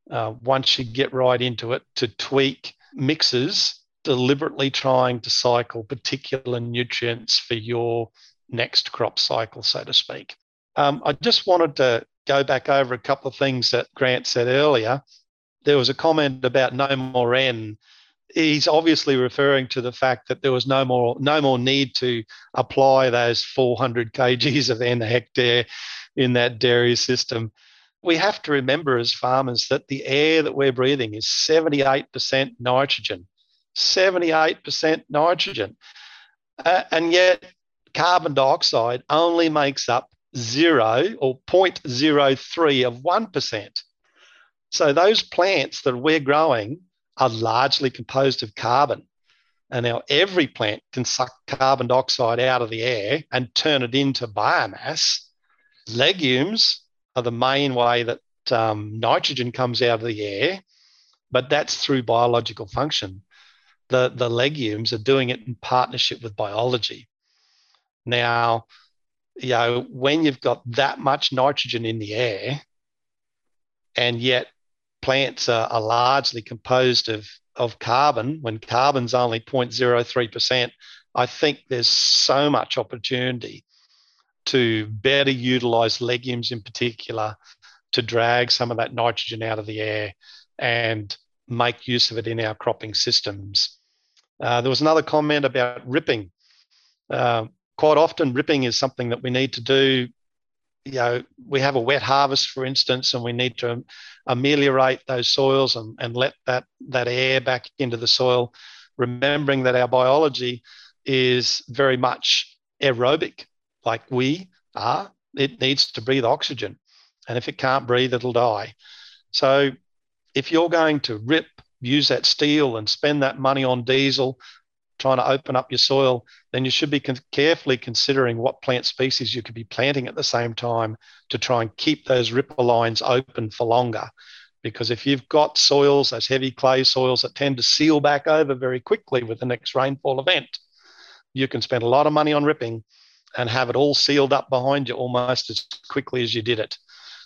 uh, once you get right into it to tweak mixes, deliberately trying to cycle particular nutrients for your next crop cycle, so to speak. Um, I just wanted to go back over a couple of things that Grant said earlier. There was a comment about no more N. He's obviously referring to the fact that there was no more no more need to apply those four hundred kilograms of N a hectare in that dairy system. We have to remember as farmers that the air that we're breathing is seventy-eight percent nitrogen. seventy-eight percent nitrogen. Uh, and yet carbon dioxide only makes up zero or zero point zero three of one percent. So those plants that we're growing are largely composed of carbon. And now every plant can suck carbon dioxide out of the air and turn it into biomass. Legumes are the main way that um, nitrogen comes out of the air, but that's through biological function. The, the legumes are doing it in partnership with biology. Now, you know, when you've got that much nitrogen in the air, and yet plants are, are largely composed of, of carbon, when carbon's only zero point zero three percent, I think there's so much opportunity to better utilize legumes in particular to drag some of that nitrogen out of the air and make use of it in our cropping systems. Uh, there was another comment about ripping. Uh, quite often ripping is something that we need to do. You know, we have a wet harvest, for instance, and we need to ameliorate those soils and, and let that, that air back into the soil, remembering that our biology is very much aerobic, like we are. It needs to breathe oxygen, and if it can't breathe, it'll die. So if you're going to rip, use that steel and spend that money on diesel trying to open up your soil, then you should be con- carefully considering what plant species you could be planting at the same time to try and keep those ripper lines open for longer. Because if you've got soils, those heavy clay soils that tend to seal back over very quickly with the next rainfall event, you can spend a lot of money on ripping and have it all sealed up behind you almost as quickly as you did it.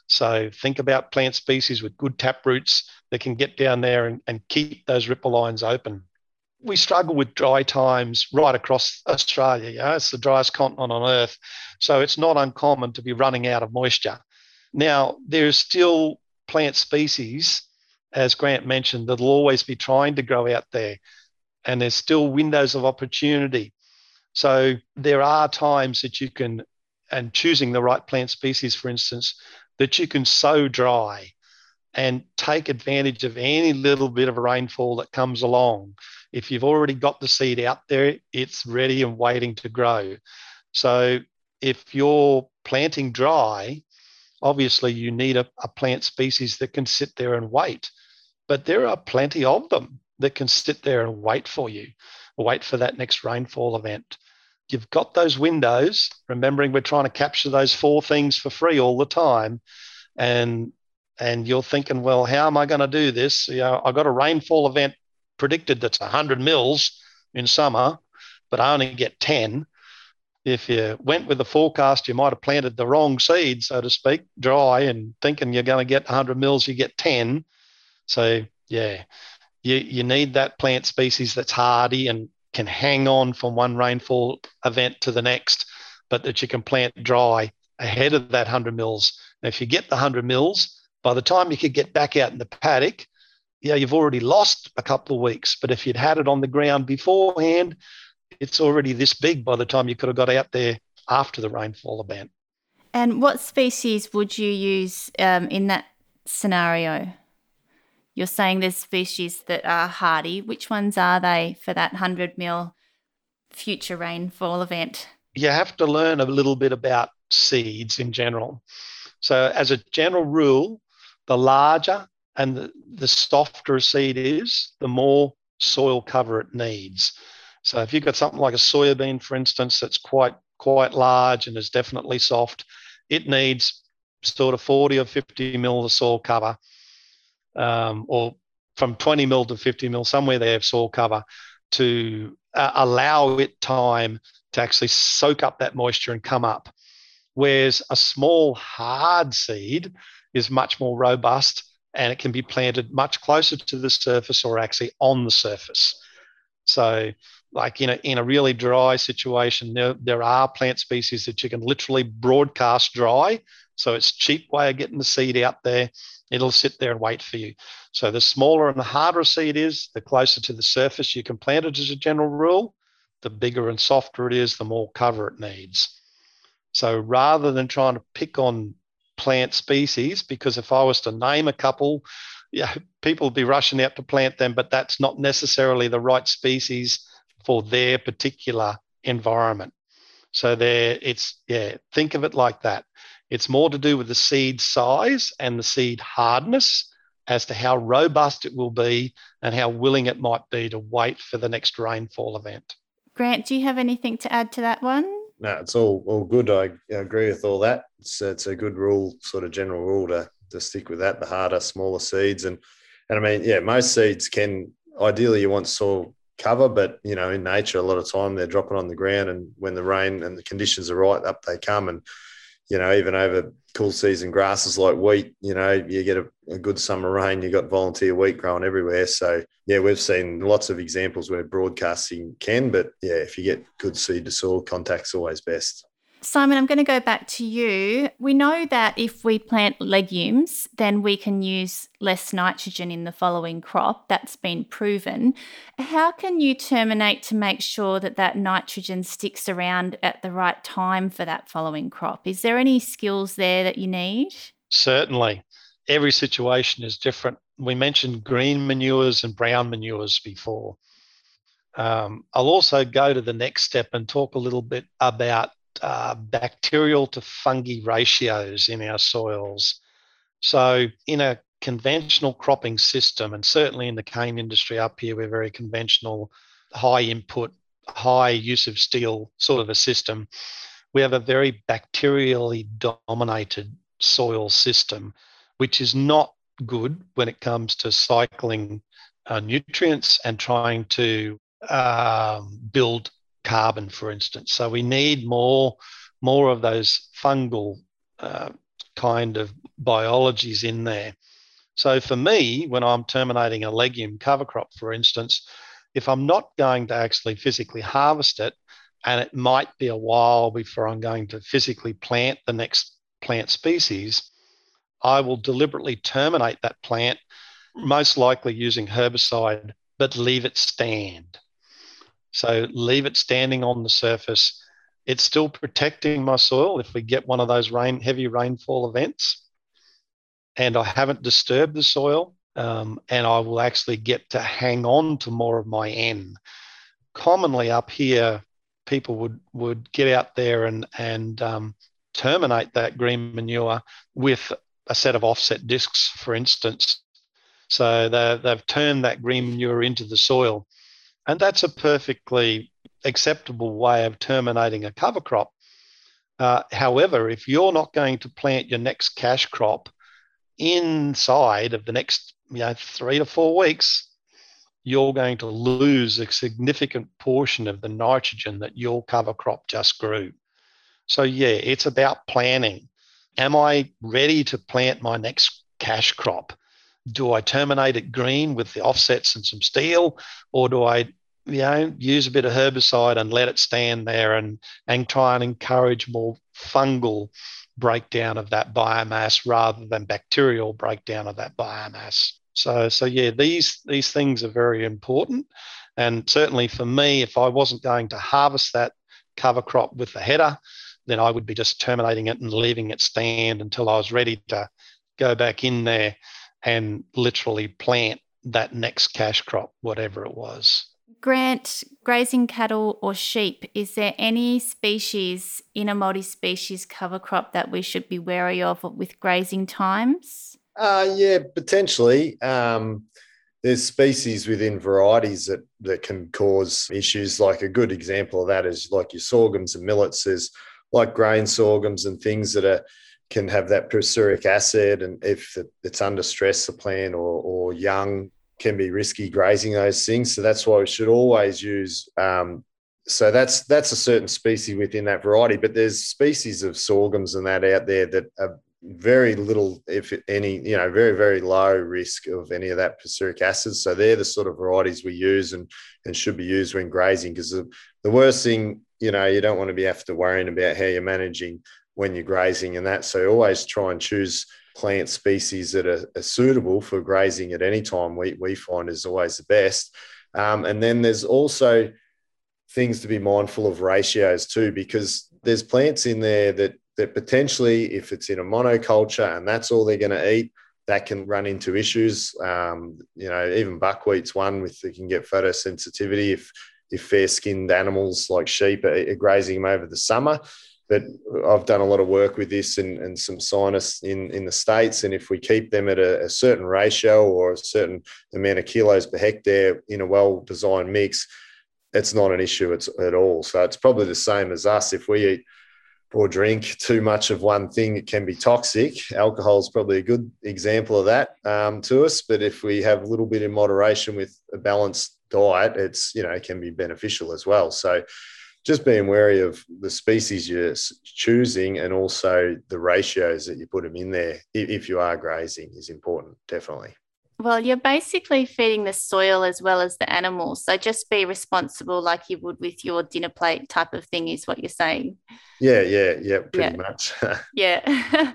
So think about plant species with good tap roots that can get down there and, and keep those ripper lines open. We struggle with dry times right across Australia. Yeah? It's the driest continent on earth. So it's not uncommon to be running out of moisture. Now, there's still plant species, as Grant mentioned, that will always be trying to grow out there. And there's still windows of opportunity. So there are times that you can, and choosing the right plant species, for instance, that you can sow dry and take advantage of any little bit of rainfall that comes along. If you've already got the seed out there, it's ready and waiting to grow. So if you're planting dry, obviously you need a, a plant species that can sit there and wait, but there are plenty of them that can sit there and wait for you, wait for that next rainfall event. You've got those windows, remembering we're trying to capture those four things for free all the time. And, and you're thinking, well, how am I going to do this? You know, I've got a rainfall event predicted that's one hundred mils in summer, but I only get ten. if you went with the forecast, you might have planted the wrong seed, so to speak, dry, and thinking you're going to get one hundred mils, you get ten. So, yeah, you, you need that plant species that's hardy and can hang on from one rainfall event to the next, but that you can plant dry ahead of that one hundred mils. And if you get the one hundred mils, by the time you could get back out in the paddock, yeah, you've already lost a couple of weeks. But if you'd had it on the ground beforehand, it's already this big by the time you could have got out there after the rainfall event. And what species would you use um, in that scenario? You're saying there's species that are hardy. Which ones are they for that one hundred mil future rainfall event? You have to learn a little bit about seeds in general. So as a general rule, the larger and the, the softer a seed is, the more soil cover it needs. So if you've got something like a soybean, for instance, that's quite quite large and is definitely soft, it needs sort of forty or fifty mil of soil cover, um, or from twenty mil to fifty mil, somewhere they have soil cover, to uh, allow it time to actually soak up that moisture and come up. Whereas a small hard seed is much more robust and it can be planted much closer to the surface or actually on the surface. So like, you know, in a really dry situation, there, there are plant species that you can literally broadcast dry. So it's a cheap way of getting the seed out there. It'll sit there and wait for you. So the smaller and the harder a seed is, the closer to the surface you can plant it as a general rule. The bigger and softer it is, the more cover it needs. So rather than trying to pick on plant species, because if I was to name a couple, yeah, people would be rushing out to plant them, but that's not necessarily the right species for their particular environment. So there, it's, yeah, think of it like that. It's more to do with the seed size and the seed hardness as to how robust it will be and how willing it might be to wait for the next rainfall event. Grant, do you have anything to add to that one? No, it's all all good. I agree with all that. It's, it's a good rule, sort of general rule to to stick with that, the harder, smaller seeds. And, and I mean, yeah, most seeds can, ideally you want soil cover, but, you know, in nature, a lot of time they're dropping on the ground, and when the rain and the conditions are right, up they come. And, you know, even over cool season grasses like wheat, you know, you get a, a good summer rain, you got volunteer wheat growing everywhere. So, yeah, we've seen lots of examples where broadcasting can, but, yeah, if you get good seed to soil contact's always best. Simon, I'm going to go back to you. We know that if we plant legumes, then we can use less nitrogen in the following crop. That's been proven. How can you terminate to make sure that that nitrogen sticks around at the right time for that following crop? Is there any skills there that you need? Certainly. Every situation is different. We mentioned green manures and brown manures before. Um, I'll also go to the next step and talk a little bit about Uh, bacterial to fungi ratios in our soils. So in a conventional cropping system, and certainly in the cane industry up here, we're very conventional, high input, high use of steel sort of a system. We have a very bacterially dominated soil system, which is not good when it comes to cycling uh, nutrients and trying to um, build carbon, for instance. So we need more, more of those fungal uh, kind of biologies in there. So for me, when I'm terminating a legume cover crop, for instance, if I'm not going to actually physically harvest it, and it might be a while before I'm going to physically plant the next plant species, I will deliberately terminate that plant, most likely using herbicide, but leave it stand. So leave it standing on the surface. It's still protecting my soil if we get one of those rain, heavy rainfall events. And I haven't disturbed the soil, um, and I will actually get to hang on to more of my N. Commonly up here, people would, would get out there and, and um, terminate that green manure with a set of offset discs, for instance. So they, they've turned that green manure into the soil. And that's a perfectly acceptable way of terminating a cover crop. Uh, however, if you're not going to plant your next cash crop inside of the next, you know, three to four weeks, you're going to lose a significant portion of the nitrogen that your cover crop just grew. So, yeah, it's about planning. Am I ready to plant my next cash crop? Do I terminate it green with the offsets and some steel, or do I, you know, use a bit of herbicide and let it stand there and, and try and encourage more fungal breakdown of that biomass rather than bacterial breakdown of that biomass? So, so yeah, these, these things are very important. And certainly for me, if I wasn't going to harvest that cover crop with the header, then I would be just terminating it and leaving it stand until I was ready to go back in there and literally plant that next cash crop, whatever it was. Grant, grazing cattle or sheep, is there any species in a multi-species cover crop that we should be wary of with grazing times? Uh, yeah, potentially. Um, there's species within varieties that, that can cause issues. Like a good example of that is like your sorghums and millets. There's like grain sorghums and things that are can have that prussic acid, and if it's under stress, the plant or, or young can be risky grazing those things. So that's why we should always use, um, so that's that's a certain species within that variety, but there's species of sorghums and that out there that are very little, if any, you know, very, very low risk of any of that prussic acid. So they're the sort of varieties we use and, and should be used when grazing, because the, the worst thing, you know, you don't want to be after worrying about how you're managing when you're grazing and that. So always try and choose plant species that are, are suitable for grazing at any time, we, we find is always the best. Um, and then there's also things to be mindful of ratios too, because there's plants in there that, that potentially, if it's in a monoculture and that's all they're going to eat, that can run into issues. Um, you know, even buckwheat's one with, they can get photosensitivity if, if fair-skinned animals like sheep are, are grazing them over the summer. But I've done a lot of work with this and, and some scientists in, in the States. And if we keep them at a, a certain ratio or a certain amount of kilos per hectare in a well-designed mix, it's not an issue at all. So it's probably the same as us. If we eat or drink too much of one thing, it can be toxic. Alcohol is probably a good example of that um, to us. But if we have a little bit in moderation with a balanced diet, it's, you know, it can be beneficial as well. So just being wary of the species you're choosing and also the ratios that you put them in there, if you are grazing, is important, definitely. Well, you're basically feeding the soil as well as the animals. So just be responsible like you would with your dinner plate type of thing is what you're saying. Yeah, yeah, yeah, pretty yeah. much. yeah.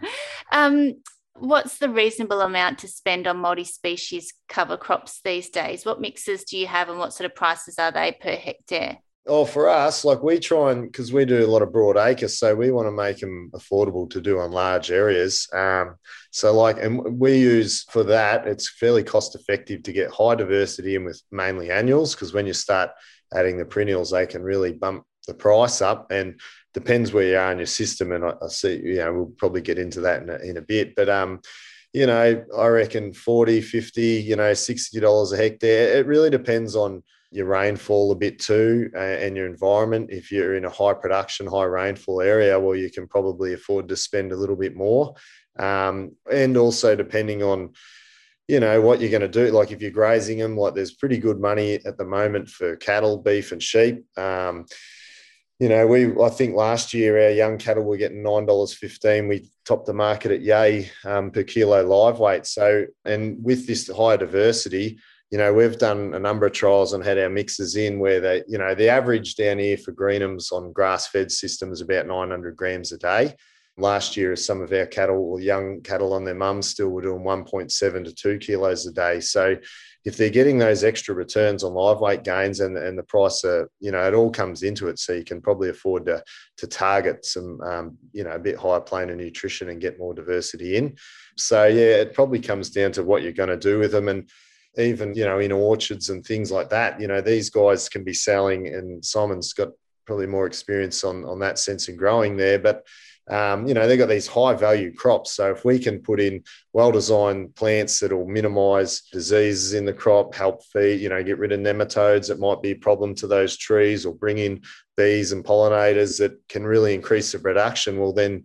um, what's the reasonable amount to spend on multi-species cover crops these days? What mixes do you have and what sort of prices are they per hectare? Oh, for us, like we try and, because we do a lot of broad acres, so we want to make them affordable to do on large areas. Um, so like, and we use for that, it's fairly cost effective to get high diversity in with mainly annuals, because when you start adding the perennials, they can really bump the price up, and depends where you are in your system. And I, I see, you know, we'll probably get into that in a, in a bit, but um, you know, I reckon forty, fifty, you know, sixty dollars a hectare. It really depends on your rainfall a bit too, uh, and your environment. If you're in a high production, high rainfall area, well, you can probably afford to spend a little bit more. Um, and also depending on, you know, what you're going to do. Like if you're grazing them, like there's pretty good money at the moment for cattle, beef and sheep. Um, you know, we, I think last year our young cattle were getting nine dollars fifteen. We topped the market at Yay um, per kilo live weight. So, and with this high diversity, you know, we've done a number of trials and had our mixes in where they, you know, the average down here for greenhams on grass-fed system is about nine hundred grams a day. Last year, some of our cattle or young cattle on their mums still were doing one point seven to two kilos a day. So if they're getting those extra returns on live weight gains and, and the price, uh, you know, it all comes into it. So you can probably afford to, to target some, um, you know, a bit higher plane of nutrition and get more diversity in. So, yeah, it probably comes down to what you're going to do with them. And even, you know, in orchards and things like that, you know, these guys can be selling, and Simon's got probably more experience on, on that sense in growing there. But, um, you know, they've got these high value crops. So if we can put in well-designed plants that will minimize diseases in the crop, help feed, you know, get rid of nematodes that might be a problem to those trees, or bring in bees and pollinators that can really increase the production, well, then,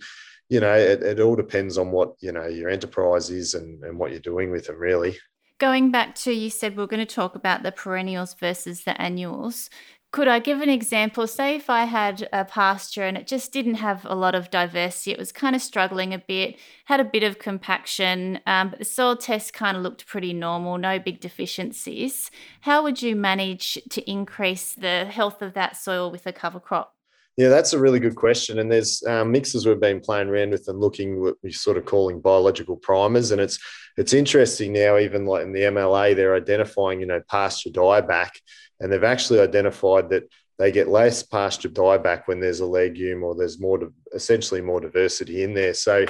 you know, it, it all depends on what, you know, your enterprise is and, and what you're doing with them, really. going back to, you said we we're going to talk about the perennials versus the annuals. Could I give an example? Say if I had a pasture and it just didn't have a lot of diversity, it was kind of struggling a bit, had a bit of compaction, um, but the soil test kind of looked pretty normal, no big deficiencies. How would you manage to increase the health of that soil with a cover crop? Yeah, that's a really good question. And there's um, mixes we've been playing around with and looking what we're sort of calling biological primers. And it's it's interesting now, even like in the M L A, they're identifying, you know, pasture dieback. And they've actually identified that they get less pasture dieback when there's a legume or there's more, essentially more diversity in there. So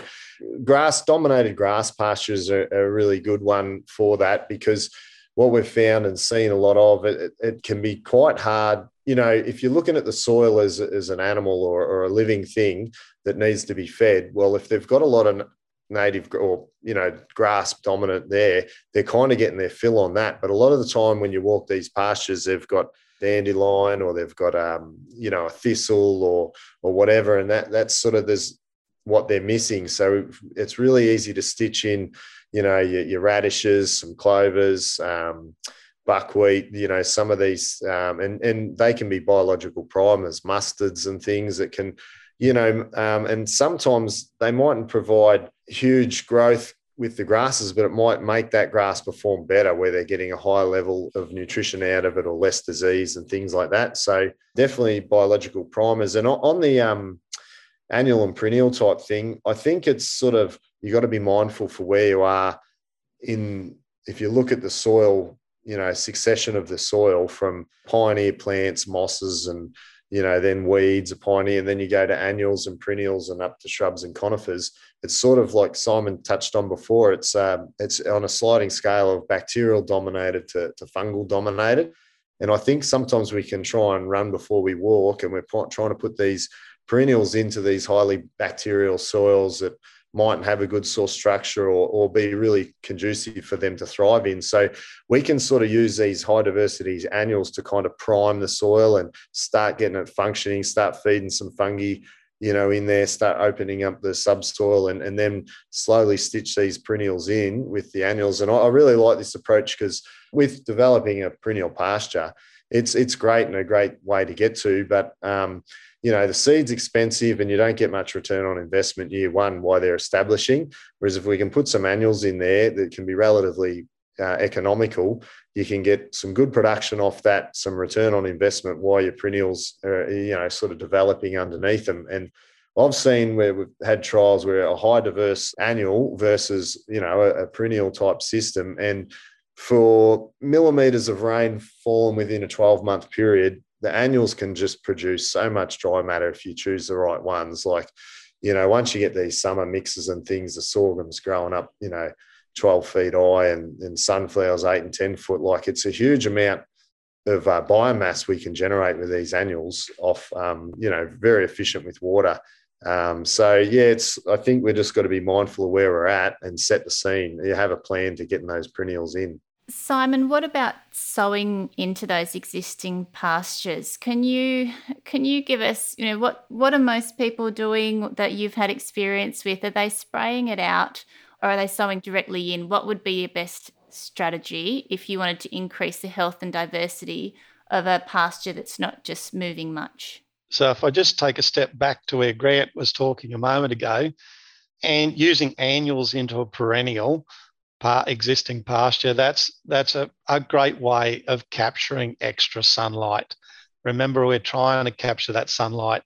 grass, dominated grass pastures are, are a really good one for that, because what we've found and seen a lot of, it, it can be quite hard. You know, if you're looking at the soil as, as an animal or, or a living thing that needs to be fed, well, if they've got a lot of native or, you know, grass dominant there, they're kind of getting their fill on that. But a lot of the time when you walk these pastures, they've got dandelion or they've got, um, you know, a thistle or or whatever. And that that's sort of there's what they're missing. So it's really easy to stitch in, you know, your, your radishes, some clovers, um buckwheat, you know, some of these, um, and, and they can be biological primers, mustards and things that can, you know, um, and sometimes they mightn't provide huge growth with the grasses, but it might make that grass perform better where they're getting a higher level of nutrition out of it or less disease and things like that. So definitely biological primers. And on the um, annual and perennial type thing, I think it's sort of, you got to be mindful for where you are in, if you look at the soil, you know, succession of the soil from pioneer plants, mosses, and, you know, then weeds, a pioneer, and then you go to annuals and perennials and up to shrubs and conifers. It's sort of like Simon touched on before. It's um, it's on a sliding scale of bacterial dominated to, to fungal dominated. And I think sometimes we can try and run before we walk, and we're trying to put these perennials into these highly bacterial soils that mightn't have a good soil structure or, or be really conducive for them to thrive in. So we can sort of use these high diversity annuals to kind of prime the soil and start getting it functioning, start feeding some fungi, you know, in there, start opening up the subsoil and, and then slowly stitch these perennials in with the annuals. And I, I really like this approach because with developing a perennial pasture, it's it's great and a great way to get to, but um, you know, the seed's expensive and you don't get much return on investment year one while they're establishing. Whereas if we can put some annuals in there that can be relatively uh, economical, you can get some good production off that, some return on investment while your perennials are, you know, sort of developing underneath them. And I've seen where we've had trials where a high diverse annual versus, you know, a, a perennial type system, and for millimetres of rain fallen within a twelve-month period, the annuals can just produce so much dry matter if you choose the right ones. Like, you know, once you get these summer mixes and things, the sorghum's growing up, you know, twelve feet high and, and sunflowers eight and ten foot. Like, it's a huge amount of uh, biomass we can generate with these annuals off, um, you know, very efficient with water. Um, so, yeah, it's. I think we've just got to be mindful of where we're at and set the scene. You have a plan to getting those perennials in. Simon, what about sowing into those existing pastures? Can you can you give us, you know, what, what are most people doing that you've had experience with? Are they spraying it out or are they sowing directly in? What would be your best strategy if you wanted to increase the health and diversity of a pasture that's not just moving much? So if I just take a step back to where Grant was talking a moment ago, and using annuals into a perennial existing pasture, that's that's a, a great way of capturing extra sunlight. Remember, we're trying to capture that sunlight,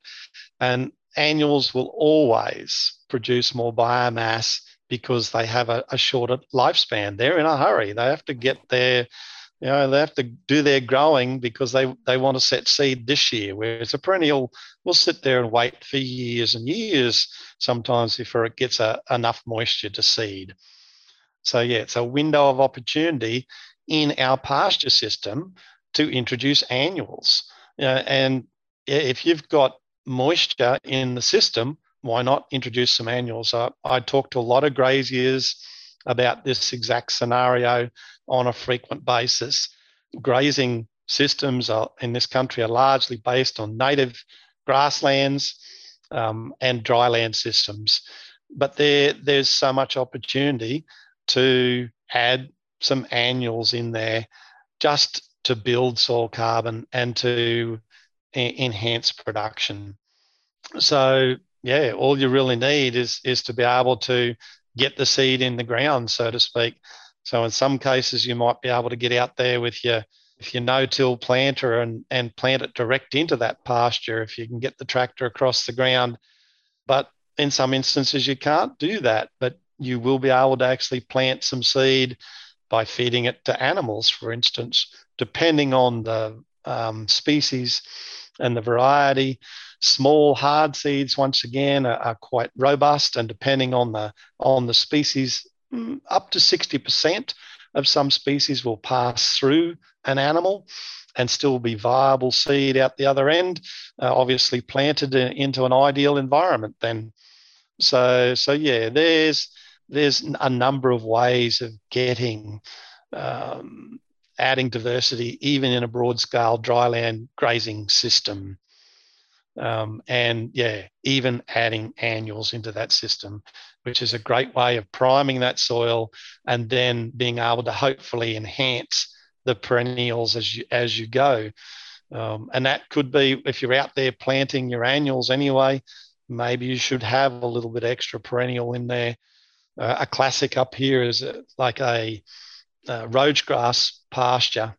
and annuals will always produce more biomass because they have a, a shorter lifespan. They're in a hurry. They have to get their, you know, they have to do their growing because they, they want to set seed this year, whereas a perennial will sit there and wait for years and years sometimes before it gets a, enough moisture to seed. So, yeah, it's a window of opportunity in our pasture system to introduce annuals. You know, and if you've got moisture in the system, why not introduce some annuals? I, I talk to a lot of graziers about this exact scenario on a frequent basis. Grazing systems are, in this country are largely based on native grasslands um, and dryland systems. But there, there's so much opportunity to add some annuals in there just to build soil carbon and to enhance production. So yeah, all you really need is is to be able to get the seed in the ground, so to speak. So in some cases you might be able to get out there with your if your no-till planter and and plant it direct into that pasture if you can get the tractor across the ground. But in some instances you can't do that, but you will be able to actually plant some seed by feeding it to animals, for instance, depending on the um, species and the variety. Small hard seeds, once again, are, are quite robust, and depending on the on the species, up to sixty percent of some species will pass through an animal and still be viable seed out the other end, uh, obviously planted in, into an ideal environment then. So, so yeah, there's there's a number of ways of getting, um, adding diversity, even in a broad-scale dryland grazing system. Um, and, yeah, even adding annuals into that system, which is a great way of priming that soil and then being able to hopefully enhance the perennials as you, as you go. Um, and that could be, if you're out there planting your annuals anyway, maybe you should have a little bit extra perennial in there. Uh, a classic up here is a, like a, a Rhodes grass pasture,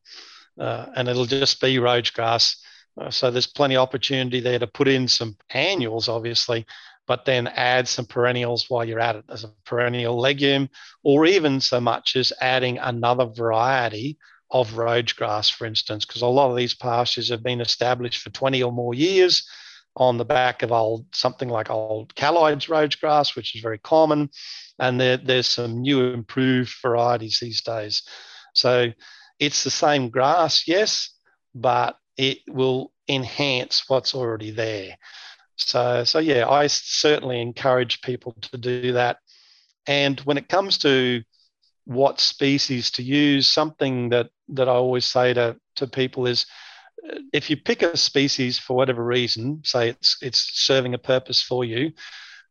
uh, and it'll just be Rhodes grass. Uh, so there's plenty of opportunity there to put in some annuals, obviously, but then add some perennials while you're at it as a perennial legume, or even so much as adding another variety of Rhodes grass, for instance, because a lot of these pastures have been established for twenty or more years on the back of old something like old Callide Rhodes grass, which is very common, and there, there's some new improved varieties these days. So it's the same grass, yes, but it will enhance what's already there. So, so yeah, I certainly encourage people to do that. And when it comes to what species to use, something that, that I always say to, to people is, if you pick a species for whatever reason, say it's it's serving a purpose for you,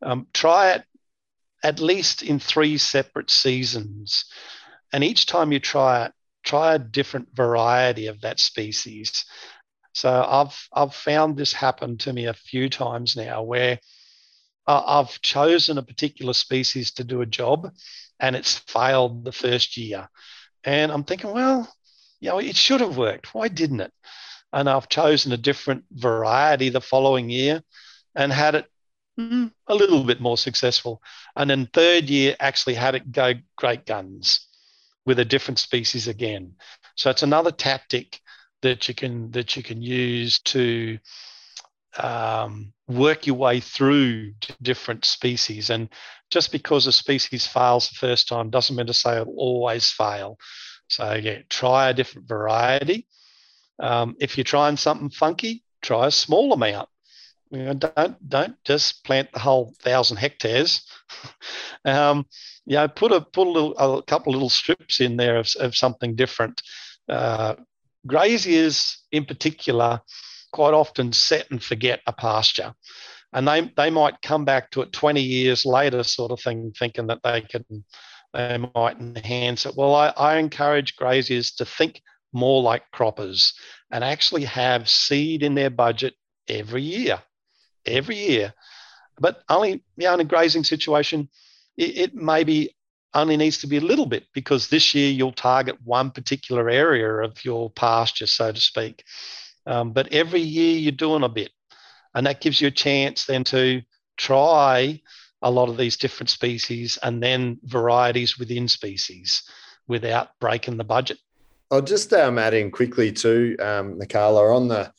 um, try it at least in three separate seasons. And each time you try it, try a different variety of that species. So I've I've found this happen to me a few times now, where I've chosen a particular species to do a job and it's failed the first year. And I'm thinking, well, you know, it should have worked. Why didn't it? And I've chosen a different variety the following year and had it mm, a little bit more successful. And then third year actually had it go great guns with a different species again. So it's another tactic that you can that you can use to um, work your way through to different species. And just because a species fails the first time doesn't mean to say it'll always fail. So yeah, try a different variety. Um, if you're trying something funky, try a small amount. You know, don't don't just plant the whole thousand hectares. um, you know, put a put a, little, a couple of little strips in there of, of something different. Uh, graziers, in particular, quite often set and forget a pasture, and they they might come back to it twenty years later, sort of thing, thinking that they can they might enhance it. Well, I, I encourage graziers to think more like croppers and actually have seed in their budget every year. Every year, but only you know, in a grazing situation, it, it maybe only needs to be a little bit, because this year you'll target one particular area of your pasture, so to speak. Um, but every year you're doing a bit, and that gives you a chance then to try a lot of these different species and then varieties within species without breaking the budget. I'll just um, add in quickly too, um, Nicola, on the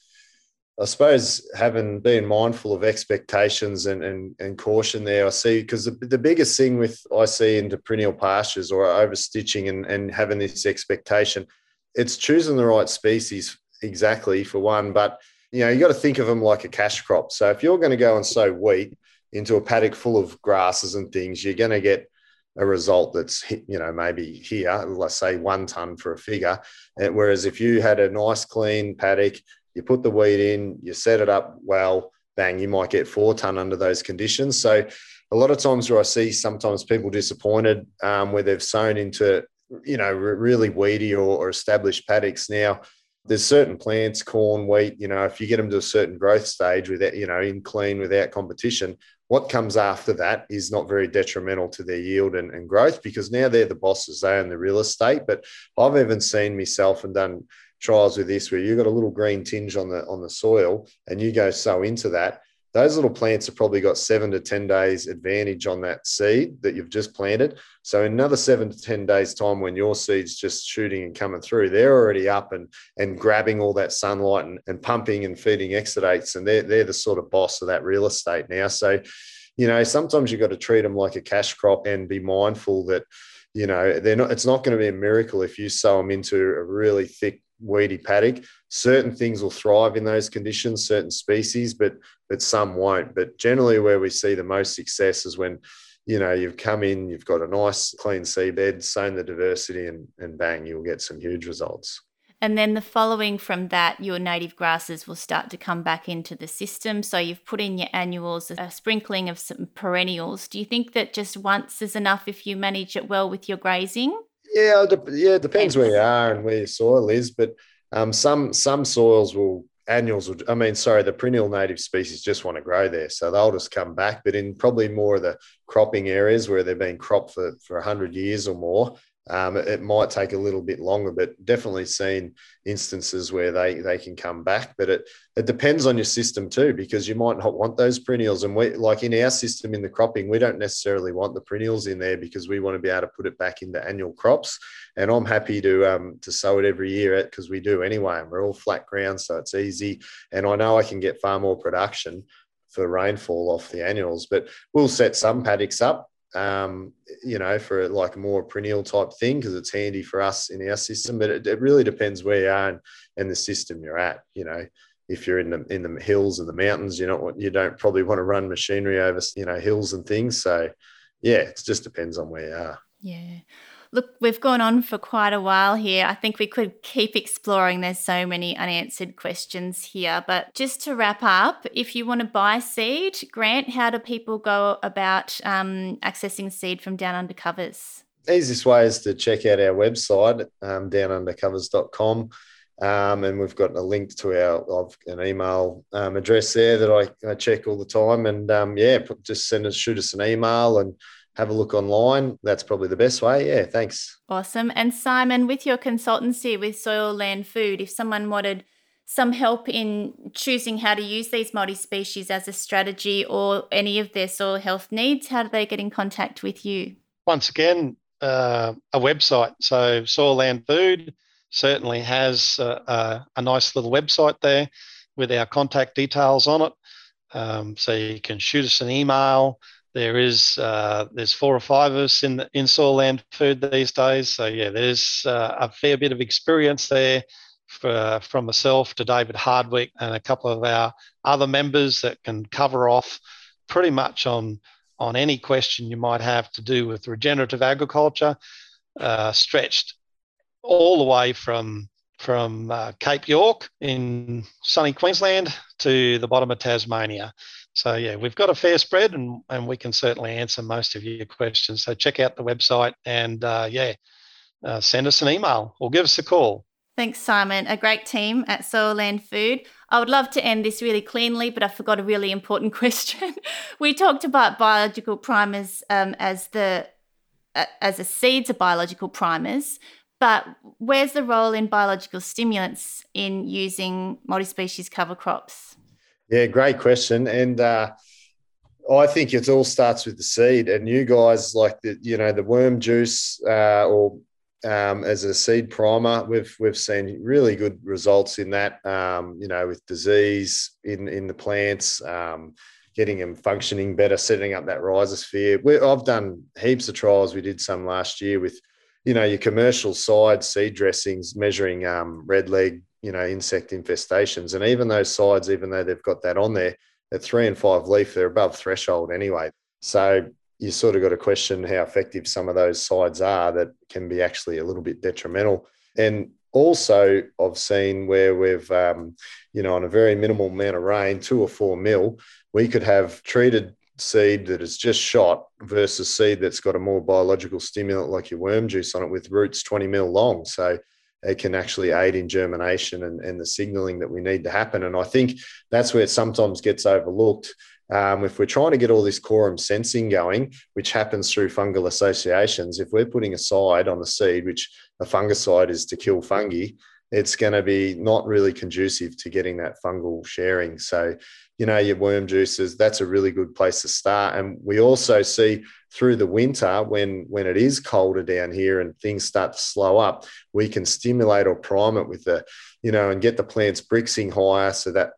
I suppose having been mindful of expectations and, and, and caution there, I see, because the, the biggest thing with I see into perennial pastures or overstitching and, and having this expectation, it's choosing the right species exactly for one. But, you know, you got to think of them like a cash crop. So if you're going to go and sow wheat into a paddock full of grasses and things, you're going to get a result that's, you know, maybe here, let's say one tonne for a figure. Whereas if you had a nice clean paddock, you put the wheat in, you set it up well, bang, you might get four tonne under those conditions. So a lot of times where I see sometimes people disappointed um, where they've sown into you know, really weedy or, or established paddocks. Now, there's certain plants, corn, wheat, you know, if you get them to a certain growth stage without, you know, in clean without competition, what comes after that is not very detrimental to their yield and, and growth, because now they're the bosses, they own the real estate. But I've even seen myself and done trials with this where you've got a little green tinge on the on the soil and you go sow into that. Those little plants have probably got seven to ten days advantage on that seed that you've just planted. So in another seven to ten days time, when your seed's just shooting and coming through, they're already up and, and grabbing all that sunlight and, and pumping and feeding exudates. And they're, they're the sort of boss of that real estate now. So, you know, sometimes you've got to treat them like a cash crop and be mindful that, you know, they're not, it's not going to be a miracle if you sow them into a really thick, weedy paddock. Certain things will thrive in those conditions, certain species, but but some won't. But generally where we see the most success is when, you know, you've come in, you've got a nice clean seabed, sown the diversity, and, and bang, you'll get some huge results. And then the following from that, your native grasses will start to come back into the system. So you've put in your annuals, a sprinkling of some perennials. Do you think that just once is enough if you manage it well with your grazing? Yeah, yeah, it depends where you are and where your soil is, but um, some some soils will, annuals will, I mean, sorry, the perennial native species just want to grow there, so they'll just come back. But in probably more of the cropping areas where they've been cropped for, for one hundred years or more, um, it, it might take a little bit longer, but definitely seen instances where they, they can come back. But it, it depends on your system too, because you might not want those perennials. And we, like in our system in the cropping, we don't necessarily want the perennials in there because we want to be able to put it back into annual crops. And I'm happy to um, to sow it every year because we do anyway, and we're all flat ground, so it's easy. And I know I can get far more production for rainfall off the annuals, but we'll set some paddocks up, um, you know, for like more perennial type thing because it's handy for us in our system. But it, it really depends where you are and, and the system you're at, you know. If you're in the in the hills and the mountains, you don't you don't probably want to run machinery over, you know, hills and things. So, yeah, it just depends on where you are. Yeah. Look, we've gone on for quite a while here. I think we could keep exploring. There's so many unanswered questions here. But just to wrap up, if you want to buy seed, Grant, how do people go about um, accessing seed from Down Under Covers? Easiest way is to check out our website, um, down under covers dot com. Um, and we've got a link to our I've an email um, address there that I, I check all the time. And um, yeah, just send us, shoot us an email and have a look online. That's probably the best way. Yeah, thanks. Awesome. And Simon, with your consultancy with Soil Land Food, if someone wanted some help in choosing how to use these multi-species as a strategy or any of their soil health needs, how do they get in contact with you? Once again, uh, a website. So Soil Land Food certainly has uh, uh, a nice little website there with our contact details on it. Um, so you can shoot us an email. There is uh, there's four or five of us in, the, in Soil Land Food these days. So, yeah, there's uh, a fair bit of experience there for, uh, from myself to David Hardwick and a couple of our other members that can cover off pretty much on, on any question you might have to do with regenerative agriculture, uh, stretched all the way from from uh, Cape York in sunny Queensland to the bottom of Tasmania. So, yeah, we've got a fair spread and, and we can certainly answer most of your questions. So check out the website and, uh, yeah, uh, send us an email or give us a call. Thanks, Simon. A great team at Soil Land Food. I would love to end this really cleanly, but I forgot a really important question. We talked about biological primers um, as the uh, as the seeds are biological primers, but where's the role in biological stimulants in using multi-species cover crops? Yeah, great question. And uh, I think it all starts with the seed. And you guys, like, the, you know, the worm juice uh, or um, as a seed primer, we've we've seen really good results in that, um, you know, with disease in, in the plants, um, getting them functioning better, setting up that rhizosphere. We, I've done heaps of trials. We did some last year with, you know, your commercial side seed dressings measuring um, red leg, you know, insect infestations. And even those sides, even though they've got that on there, at three and five leaf, they're above threshold anyway. So you sort of got to question how effective some of those sides are that can be actually a little bit detrimental. And also I've seen where we've, um, you know, on a very minimal amount of rain, two or four mil, we could have treated seed that is just shot versus seed that's got a more biological stimulant like your worm juice on it with roots twenty mil long. So it can actually aid in germination and, and the signalling that we need to happen. And I think that's where it sometimes gets overlooked. Um, if we're trying to get all this quorum sensing going, which happens through fungal associations, if we're putting a side on the seed, which a fungicide is to kill fungi, it's going to be not really conducive to getting that fungal sharing. So, you know, your worm juices, that's a really good place to start. And we also see through the winter when, when it is colder down here and things start to slow up, we can stimulate or prime it with the, you know, and get the plants brixing higher so that,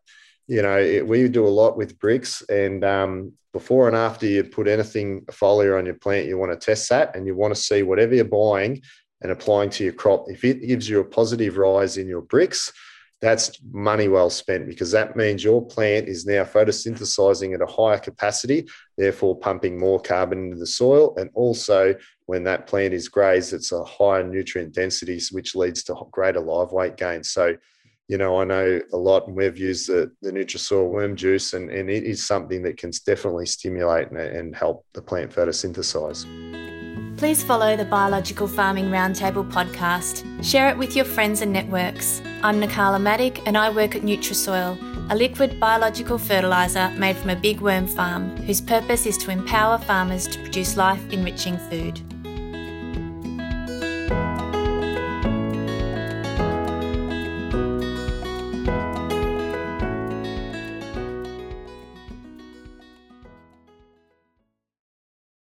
you know, it, we do a lot with bricks, and um, before and after you put anything foliar on your plant, you want to test that, and you want to see whatever you're buying and applying to your crop. If it gives you a positive rise in your bricks, that's money well spent, because that means your plant is now photosynthesizing at a higher capacity, therefore pumping more carbon into the soil. And also when that plant is grazed, it's a higher nutrient density, which leads to greater live weight gain. So, you know, I know a lot, and we've used the, the Nutrisoil worm juice, and, and it is something that can definitely stimulate and, and help the plant photosynthesize. Please follow the Biological Farming Roundtable podcast. Share it with your friends and networks. I'm Nicola Maddick, and I work at Nutrisoil, a liquid biological fertiliser made from a big worm farm whose purpose is to empower farmers to produce life-enriching food.